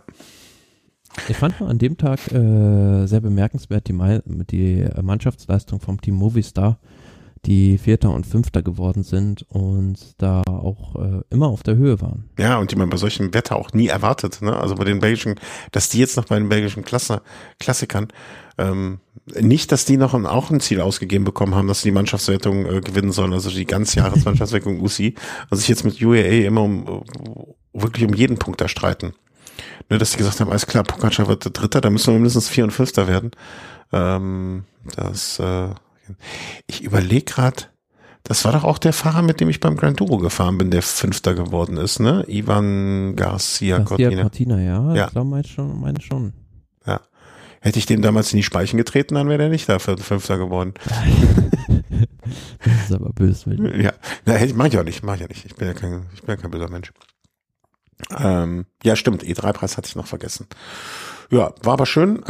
Ich fand an dem Tag sehr bemerkenswert die Mannschaftsleistung vom Team Movistar, die Vierter und Fünfter geworden sind und da auch immer auf der Höhe waren. Ja, und die man bei solchem Wetter auch nie erwartet, ne? Also bei den belgischen, dass die jetzt noch bei den belgischen Klassikern, nicht, dass die noch auch ein Ziel ausgegeben bekommen haben, dass sie die Mannschaftswertung gewinnen sollen, also die ganze Jahresmannschaftswertung UCI, also sich jetzt mit UAE immer wirklich um jeden Punkt da streiten. Ne, dass die gesagt haben, alles klar, Pogacar wird der Dritter, da müssen wir mindestens Vier- und Fünfter werden. Ich überlege gerade, das war doch auch der Fahrer, mit dem ich beim Gran Tour gefahren bin, der Fünfter geworden ist, ne? Ivan Garcia Cortina. Cortina, ja. Ich glaube, meine schon. Ja. Hätte ich dem damals in die Speichen getreten, dann wäre der nicht da Fünfter geworden. Das ist aber böswillig. Ja, mach ich auch nicht, Ich bin ja kein böser Mensch. Ja, stimmt, E3-Preis hatte ich noch vergessen. Ja, war aber schön.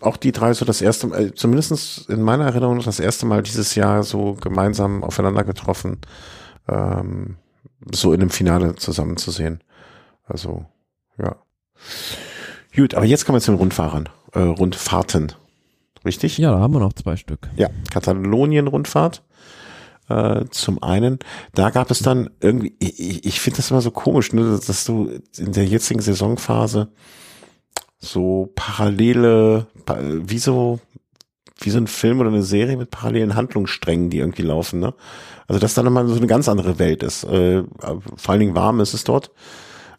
Auch die drei so das erste Mal, zumindest in meiner Erinnerung, das erste Mal dieses Jahr so gemeinsam aufeinander getroffen, so in einem Finale zusammen zu sehen. Also, ja. Gut, aber jetzt kommen wir zu den Rundfahrten. Richtig? Ja, da haben wir noch 2 Stück. Ja, Katalonien-Rundfahrt. Zum einen, da gab es dann irgendwie, ich finde das immer so komisch, ne, dass du in der jetzigen Saisonphase so parallele, wie so ein Film oder eine Serie mit parallelen Handlungssträngen, die irgendwie laufen, ne? Also dass da nochmal so eine ganz andere Welt ist. Vor allen Dingen warm ist es dort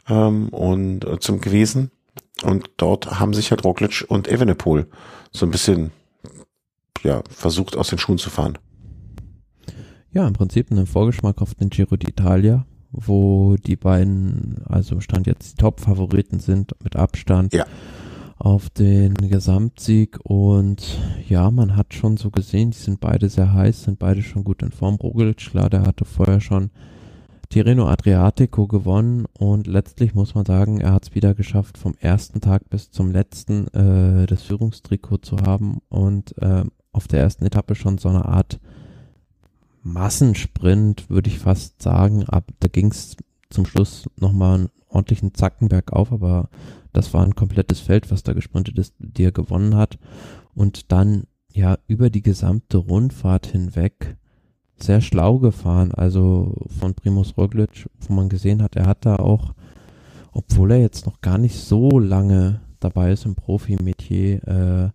gewesen. Und dort haben sich halt Roglic und Evenepoel so ein bisschen versucht, aus den Schuhen zu fahren. Ja, im Prinzip einen Vorgeschmack auf den Giro d'Italia, wo die beiden, also Stand jetzt, die Top-Favoriten sind mit Abstand auf den Gesamtsieg. Und ja, man hat schon so gesehen, die sind beide sehr heiß, sind beide schon gut in Form. Roglic, klar, der hatte vorher schon Tirreno Adriatico gewonnen und letztlich muss man sagen, er hat es wieder geschafft, vom ersten Tag bis zum letzten das Führungstrikot zu haben und auf der ersten Etappe schon so eine Art Massensprint, würde ich fast sagen. Da ging es zum Schluss nochmal einen ordentlichen Zacken bergauf, aber das war ein komplettes Feld, was da gesprintet ist, die er gewonnen hat und dann ja über die gesamte Rundfahrt hinweg sehr schlau gefahren, also von Primož Roglič, wo man gesehen hat, er hat da auch, obwohl er jetzt noch gar nicht so lange dabei ist im Profi-Metier,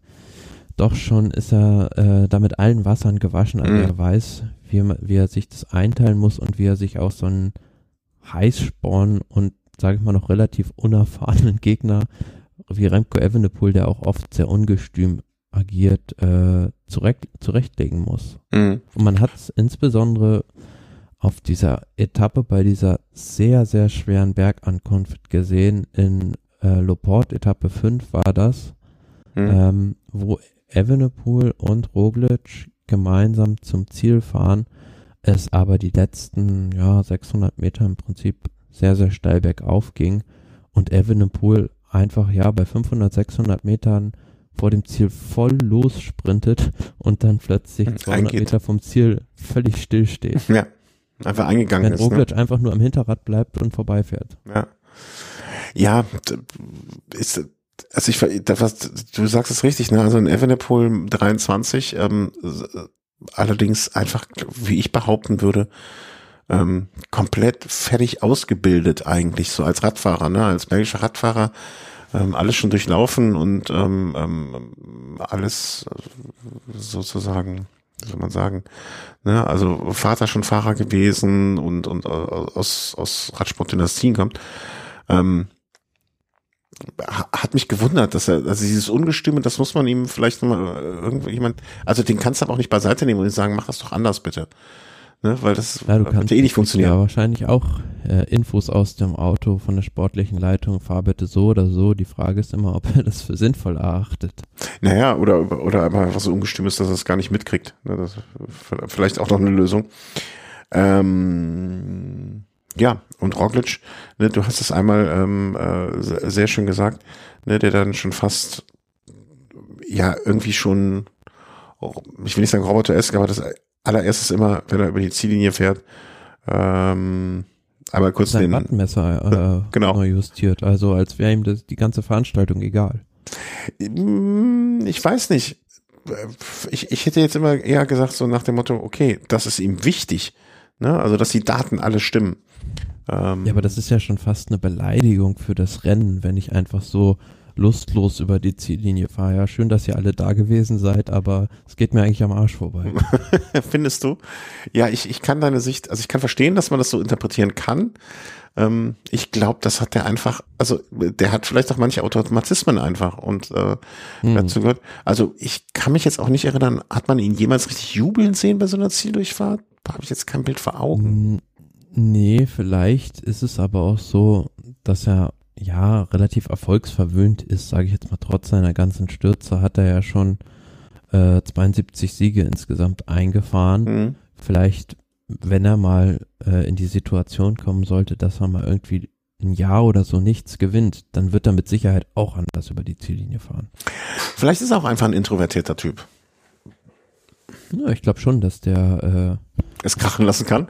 doch schon ist er da mit allen Wassern gewaschen, also er weiß, wie er sich das einteilen muss und wie er sich auch so einen Heißsporn und, sage ich mal, noch relativ unerfahrenen Gegner wie Remco Evenepoel, der auch oft sehr ungestüm agiert, zurechtlegen muss. Und man hat es insbesondere auf dieser Etappe bei dieser sehr, sehr schweren Bergankunft gesehen, in Loport, Etappe 5 war das, wo Evenepoel und Roglic gemeinsam zum Ziel fahren, es aber die letzten 600 Meter im Prinzip sehr, sehr steil bergauf ging und Evenepoel einfach bei 500, 600 Metern vor dem Ziel voll lossprintet und dann plötzlich 200 Meter vom Ziel völlig still steht. Ja, einfach eingegangen ist. Wenn Roglic einfach nur am Hinterrad bleibt und vorbeifährt. Ja, du sagst es richtig, ne? Also in Evenepoel 23, allerdings einfach, wie ich behaupten würde, komplett fertig ausgebildet eigentlich, so als Radfahrer, ne? Als belgischer Radfahrer. Alles schon durchlaufen und alles sozusagen, wie soll man sagen, ne? Also Vater schon Fahrer gewesen und aus Radsportdynastien kommt, hat mich gewundert, dass er, also dieses Ungestüme, das muss man ihm vielleicht nochmal irgendjemand, also den kannst du aber auch nicht beiseite nehmen und sagen, mach das doch anders bitte. Ne, weil das wird eh nicht funktionieren. Ja, wahrscheinlich auch Infos aus dem Auto von der sportlichen Leitung, fahr bitte so oder so. Die Frage ist immer, ob er das für sinnvoll erachtet. Naja, oder einfach so ungestüm ist, dass er es gar nicht mitkriegt. Ne, das ist vielleicht auch noch eine Lösung. Ja, und Roglic, ne, du hast es einmal sehr schön gesagt, ne, der dann schon fast irgendwie schon, ich will nicht sagen roboteresk, aber das allererstes immer, wenn er über die Ziellinie fährt, einmal kurz sein Wattmesser neu justiert, also als wäre ihm das, die ganze Veranstaltung egal. Ich weiß nicht. Ich hätte jetzt immer eher gesagt, so nach dem Motto, okay, das ist ihm wichtig, ne? Also dass die Daten alle stimmen. Ja, aber das ist ja schon fast eine Beleidigung für das Rennen, wenn ich einfach so lustlos über die Ziellinie fahre. Ja, schön, dass ihr alle da gewesen seid, aber es geht mir eigentlich am Arsch vorbei. Findest du? Ja, ich kann deine Sicht, also ich kann verstehen, dass man das so interpretieren kann. Ich glaube, das hat der einfach, also der hat vielleicht auch manche Automatismen einfach und dazu gehört, also ich kann mich jetzt auch nicht erinnern, hat man ihn jemals richtig jubeln sehen bei so einer Zieldurchfahrt? Da habe ich jetzt kein Bild vor Augen. Nee, vielleicht ist es aber auch so, dass er relativ erfolgsverwöhnt ist, sage ich jetzt mal, trotz seiner ganzen Stürze hat er ja schon 72 Siege insgesamt eingefahren. vielleicht, wenn er mal in die Situation kommen sollte, dass er mal irgendwie ein Jahr oder so nichts gewinnt, dann wird er mit Sicherheit auch anders über die Ziellinie fahren. Vielleicht ist er auch einfach ein introvertierter Typ. Ja, ich glaube schon, dass der es krachen lassen kann.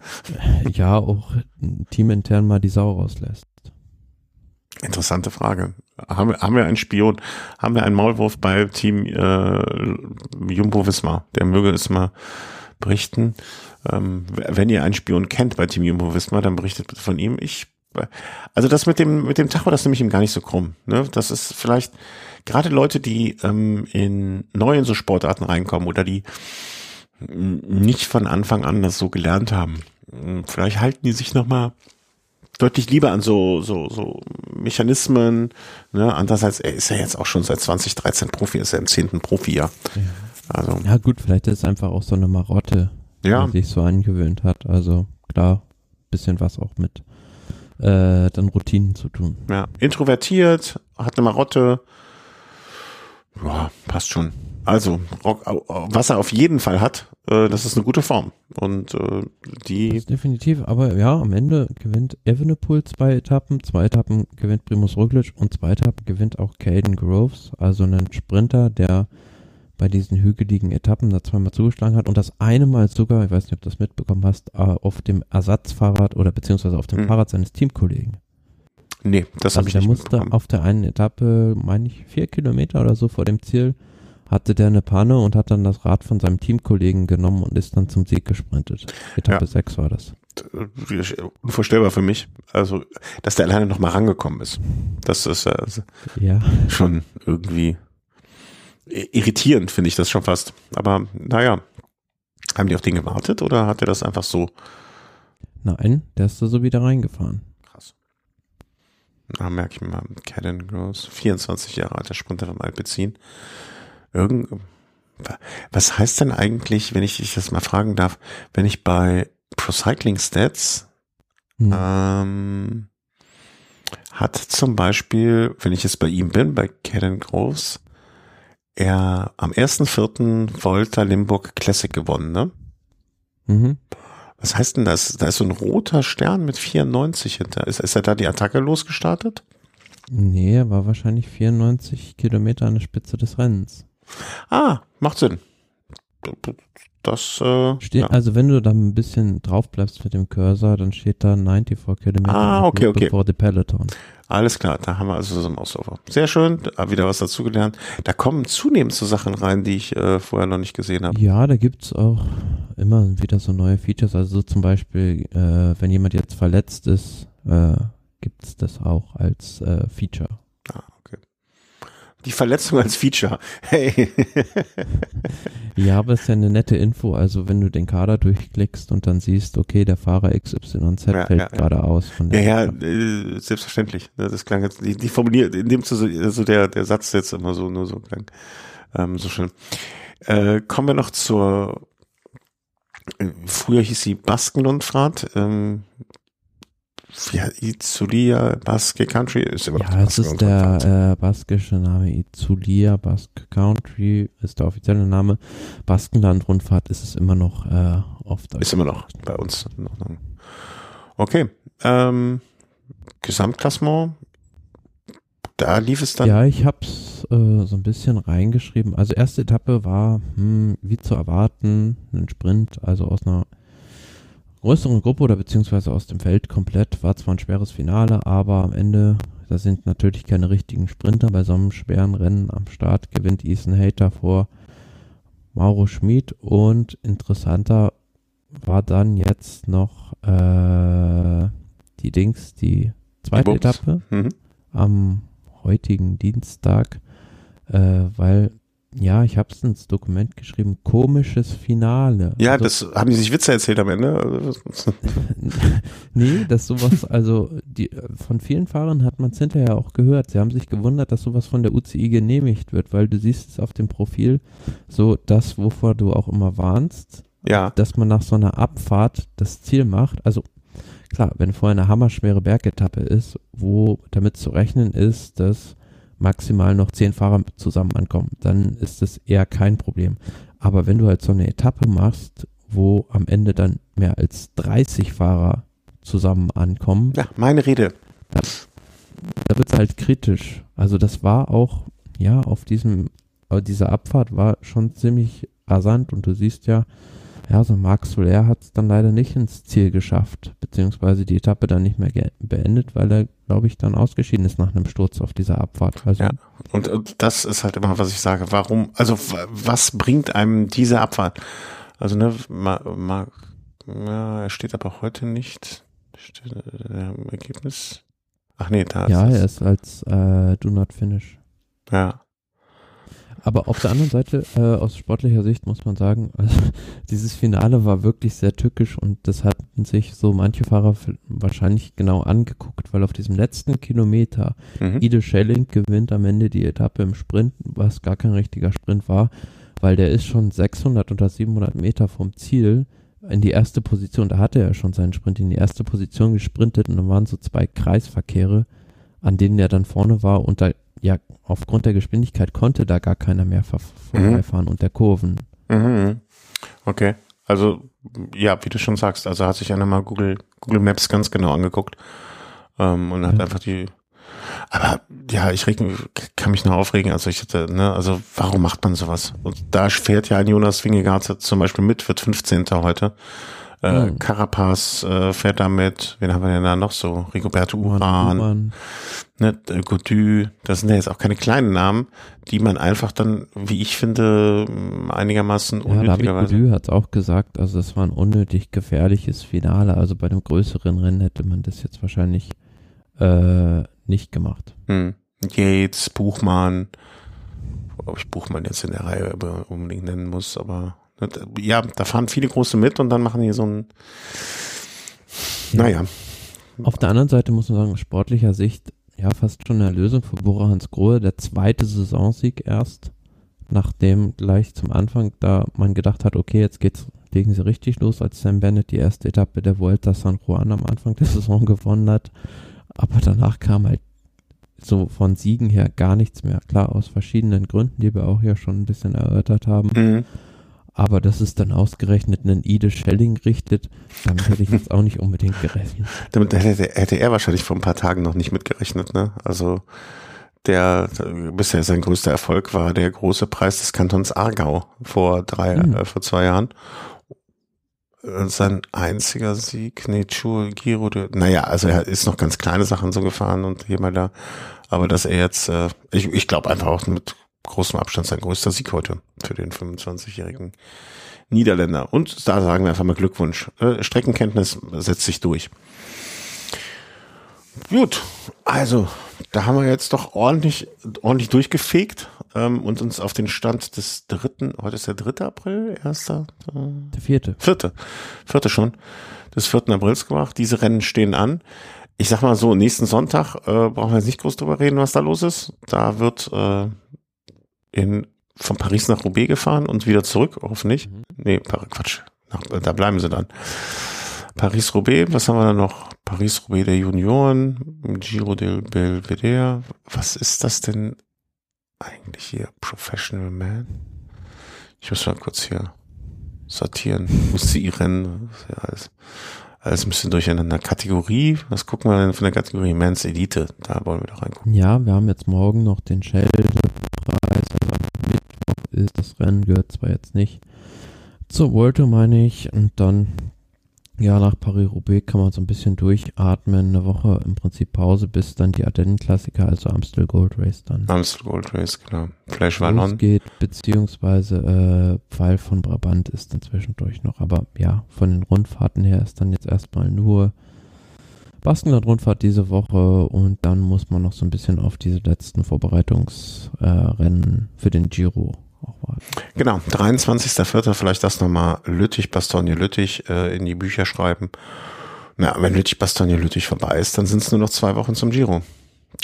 Ja, auch teamintern mal die Sau rauslässt. Interessante Frage. Haben wir einen Spion? Haben wir einen Maulwurf bei Team Jumbo Visma? Der möge es mal berichten. Wenn ihr einen Spion kennt bei Team Jumbo Visma, dann berichtet bitte von ihm. Also das mit dem Tacho, das nehme ich ihm gar nicht so krumm. Ne? Das ist vielleicht gerade Leute, die neu in so Sportarten reinkommen oder die nicht von Anfang an das so gelernt haben. Vielleicht halten die sich nochmal deutlich lieber an so Mechanismen. Ne? Andererseits, er ist ja jetzt auch schon seit 2013 Profi, ist er im 10. Profijahr. Ja. Also. Ja gut, vielleicht ist es einfach auch so eine Marotte, ja, die sich so angewöhnt hat. Also klar, bisschen was auch mit dann Routinen zu tun. Ja, introvertiert, hat eine Marotte. Ja, passt schon. Also, was er auf jeden Fall hat, das ist eine gute Form. Und die. Definitiv, aber ja, am Ende gewinnt Evenepoel 2 Etappen, 2 Etappen gewinnt Primož Roglič und 2 Etappen gewinnt auch Caden Groves, also einen Sprinter, der bei diesen hügeligen Etappen da zweimal zugeschlagen hat und das eine Mal sogar, ich weiß nicht, ob du das mitbekommen hast, auf dem Ersatzfahrrad oder beziehungsweise auf dem Fahrrad seines Teamkollegen. Nee, das also habe ich nicht mitbekommen. Der musste auf der einen Etappe, meine ich, 4 Kilometer oder so vor dem Ziel, hatte der eine Panne und hat dann das Rad von seinem Teamkollegen genommen und ist dann zum Sieg gesprintet. Etappe 6 war das. Unvorstellbar für mich. Also, dass der alleine nochmal rangekommen ist. Das ist schon irgendwie irritierend, finde ich das schon fast. Aber naja, haben die auf den gewartet oder hat er das einfach so? Nein, der ist da so wieder reingefahren. Krass. Da merke ich mal, Caden Groves, 24 Jahre alt, der Sprinter vom Alpecin. Was heißt denn eigentlich, wenn ich dich das mal fragen darf, wenn ich bei Pro Cycling Stats hat zum Beispiel, wenn ich jetzt bei ihm bin, bei Caden Groves, er am 1.4. Volta Limburg Classic gewonnen, ne? Mhm. Was heißt denn das? Da ist so ein roter Stern mit 94 hinter. Ist er da die Attacke losgestartet? Nee, er war wahrscheinlich 94 Kilometer an der Spitze des Rennens. Ah, macht Sinn. Das, Also wenn du da ein bisschen drauf bleibst mit dem Cursor, dann steht da 94 Kilometer bevor the Peloton. Alles klar, da haben wir also so ein Ausläufer. Sehr schön, wieder was dazugelernt. Da kommen zunehmend so Sachen rein, die ich vorher noch nicht gesehen habe. Ja, da gibt's auch immer wieder so neue Features. Also so zum Beispiel, wenn jemand jetzt verletzt ist, gibt's das auch als Feature. Die Verletzung als Feature. Hey. Ja, aber es ist ja eine nette Info. Also wenn du den Kader durchklickst und dann siehst, okay, der Fahrer XYZ fällt gerade aus. Selbstverständlich. Das klang jetzt, die formuliert, in dem so der Satz jetzt immer so, nur so klang. So schön. Kommen wir noch zur, früher hieß sie Baskenrundfahrt. Ja, Itzulia Basque Country ist immer noch. Ja, das ist der baskische Name Itzulia Basque Country ist der offizielle Name. Baskenland-Rundfahrt ist es immer noch oft. Ist immer noch bei uns. Okay. Gesamtklassement. Da lief es dann. Ja, ich hab's so ein bisschen reingeschrieben. Also erste Etappe war wie zu erwarten ein Sprint, also aus einer größere Gruppe oder beziehungsweise aus dem Feld komplett, war zwar ein schweres Finale, aber am Ende, da sind natürlich keine richtigen Sprinter bei so einem schweren Rennen am Start, gewinnt Ethan Hayter vor Mauro Schmid und interessanter war dann jetzt noch die zweite Etappe am heutigen Dienstag, weil ich habe es ins Dokument geschrieben, komisches Finale. Ja, also, das haben die sich Witze erzählt am Ende. Nee, dass sowas, also von vielen Fahrern hat man es hinterher auch gehört. Sie haben sich gewundert, dass sowas von der UCI genehmigt wird, weil du siehst es auf dem Profil, so das, wovor du auch immer warnst, dass man nach so einer Abfahrt das Ziel macht. Also klar, wenn vorher eine hammerschwere Bergetappe ist, wo damit zu rechnen ist, dass maximal noch 10 Fahrer zusammen ankommen, dann ist das eher kein Problem. Aber wenn du halt so eine Etappe machst, wo am Ende dann mehr als 30 Fahrer zusammen ankommen. Ja, meine Rede. Da wird es halt kritisch. Also das war auch, ja, diese Abfahrt war schon ziemlich rasant und du siehst ja, so Marc Soler hat es dann leider nicht ins Ziel geschafft, beziehungsweise die Etappe dann nicht mehr beendet, weil er, glaube ich, dann ausgeschieden ist nach einem Sturz auf dieser Abfahrt. Also ja, und das ist halt immer, was ich sage, warum, also was bringt einem diese Abfahrt? Also ne, er steht aber heute nicht im Ergebnis. Ach nee, da ist ja, er ist als Do Not Finish. Ja. Aber auf der anderen Seite, aus sportlicher Sicht muss man sagen, also dieses Finale war wirklich sehr tückisch und das hatten sich so manche Fahrer wahrscheinlich genau angeguckt, weil auf diesem letzten Kilometer Ide Schelling gewinnt am Ende die Etappe im Sprint, was gar kein richtiger Sprint war, weil der ist schon 600 oder 700 Meter vom Ziel in die erste Position, da hatte er schon seinen Sprint in die erste Position gesprintet und dann waren so zwei Kreisverkehre, an denen er dann vorne war und da ja, aufgrund der Geschwindigkeit konnte da gar keiner mehr vorbeifahren und der Kurven. Mhm. Okay, also ja, wie du schon sagst, also hat sich einer mal Google Maps ganz genau angeguckt und hat einfach aber ja, kann mich noch aufregen, also ich hatte, ne, also warum macht man sowas? Und da fährt ja ein Jonas Vingegaard zum Beispiel mit, wird 15. heute. Carapaz fährt damit, wen haben wir denn da noch so? Rigoberto Uran, ne, Gaudu, das sind ja jetzt auch keine kleinen Namen, die man einfach dann, wie ich finde, einigermaßen unnötigerweise. Ja, Gaudu hat es auch gesagt, also das war ein unnötig gefährliches Finale, also bei einem größeren Rennen hätte man das jetzt wahrscheinlich nicht gemacht. Yates, Buchmann, ob ich Buchmann jetzt in der Reihe unbedingt nennen muss, aber ja, da fahren viele große mit und dann machen die so ein, naja. Auf der anderen Seite muss man sagen, aus sportlicher Sicht, ja, fast schon eine Erlösung für Bora Hansgrohe, der zweite Saisonsieg erst, nachdem gleich zum Anfang da man gedacht hat, okay, jetzt legen sie richtig los, als Sam Bennett die erste Etappe der Vuelta San Juan am Anfang der Saison gewonnen hat, aber danach kam halt so von Siegen her gar nichts mehr. Klar, aus verschiedenen Gründen, die wir auch ja schon ein bisschen erörtert haben. Aber dass es dann ausgerechnet einen Ide Schelling richtet, damit hätte ich jetzt auch nicht unbedingt gerechnet. Damit hätte er wahrscheinlich vor ein paar Tagen noch nicht mitgerechnet, ne? Also bisher sein größter Erfolg war der große Preis des Kantons Aargau vor 2 Jahren. Sein einziger Sieg, naja, also er ist noch ganz kleine Sachen so gefahren und hier mal da. Aber dass er jetzt, ich glaube einfach auch mit großem Abstand sein größter Sieg heute für den 25-jährigen Niederländer. Und da sagen wir einfach mal Glückwunsch. Streckenkenntnis setzt sich durch. Gut, also da haben wir jetzt doch ordentlich durchgefegt und uns auf den Stand des heute ist der 3. April, der 4. Vierte schon, des 4. Aprils gemacht. Diese Rennen stehen an. Ich sag mal so, nächsten Sonntag brauchen wir jetzt nicht groß drüber reden, was da los ist. Da wird von Paris nach Roubaix gefahren und wieder zurück, hoffentlich. Nee, Quatsch. Da bleiben sie dann. Paris-Roubaix, was haben wir da noch? Paris-Roubaix der Junioren, Giro del Belvedere. Was ist das denn eigentlich hier? Professional Man? Ich muss mal kurz hier sortieren. Wo ist die Rennen? Das ist ja alles ein bisschen durcheinander. Kategorie, was gucken wir denn von der Kategorie? Men's Elite, da wollen wir doch reingucken. Ja, wir haben jetzt morgen noch den Schelde-Preis, also am Mittwoch ist das Rennen, gehört zwar jetzt nicht zur Vuelta, meine ich, und dann, ja, nach Paris-Roubaix kann man so ein bisschen durchatmen, eine Woche im Prinzip Pause, bis dann die Ardennen-Klassiker, also Amstel Gold Race dann. Amstel Gold Race, genau. Flash Wallon geht, beziehungsweise Pfeil von Brabant ist dann zwischendurch noch, aber ja, von den Rundfahrten her ist dann jetzt erstmal nur Baskenland-Rundfahrt diese Woche und dann muss man noch so ein bisschen auf diese letzten Vorbereitungsrennen für den Giro auch warten. Genau, 23.04. vielleicht das nochmal Lüttich-Bastogne-Lüttich in die Bücher schreiben. Na, wenn Lüttich-Bastogne-Lüttich vorbei ist, dann sind es nur noch 2 Wochen zum Giro.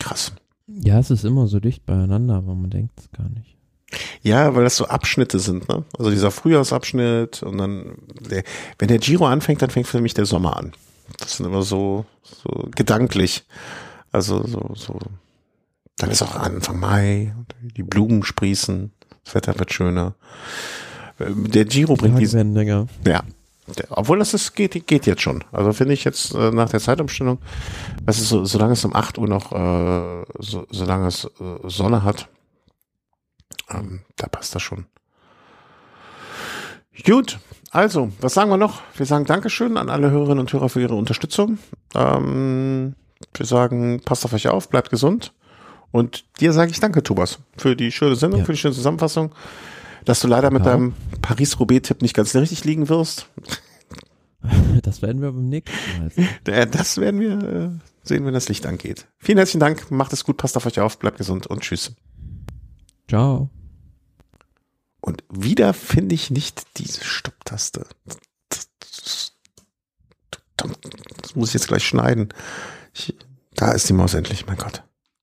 Krass. Ja, es ist immer so dicht beieinander, aber man denkt es gar nicht. Ja, weil das so Abschnitte sind, ne? Also dieser Frühjahrsabschnitt und dann, wenn der Giro anfängt, dann fängt für mich der Sommer an. Das sind immer so gedanklich. Also so. Dann ist auch Anfang Mai, die Blumen sprießen, das Wetter wird schöner. Der Giro bringt diesen. Länger. Ja. Obwohl das geht jetzt schon. Also finde ich jetzt nach der Zeitumstellung, das ist so, solange es um 8 Uhr noch, solange es Sonne hat, da passt das schon. Gut, also, was sagen wir noch? Wir sagen Dankeschön an alle Hörerinnen und Hörer für ihre Unterstützung. Wir sagen, passt auf euch auf, bleibt gesund. Und dir sage ich danke, Thomas, für die schöne Sendung, für die schöne Zusammenfassung. Dass du leider mit deinem Paris-Roubaix-Tipp nicht ganz richtig liegen wirst. Das werden wir beim nächsten Mal. Das werden wir sehen, wenn das Licht angeht. Vielen herzlichen Dank. Macht es gut, passt auf euch auf, bleibt gesund und tschüss. Ciao. Und wieder finde ich nicht diese Stopptaste. Das muss ich jetzt gleich schneiden. Da ist die Maus endlich, mein Gott.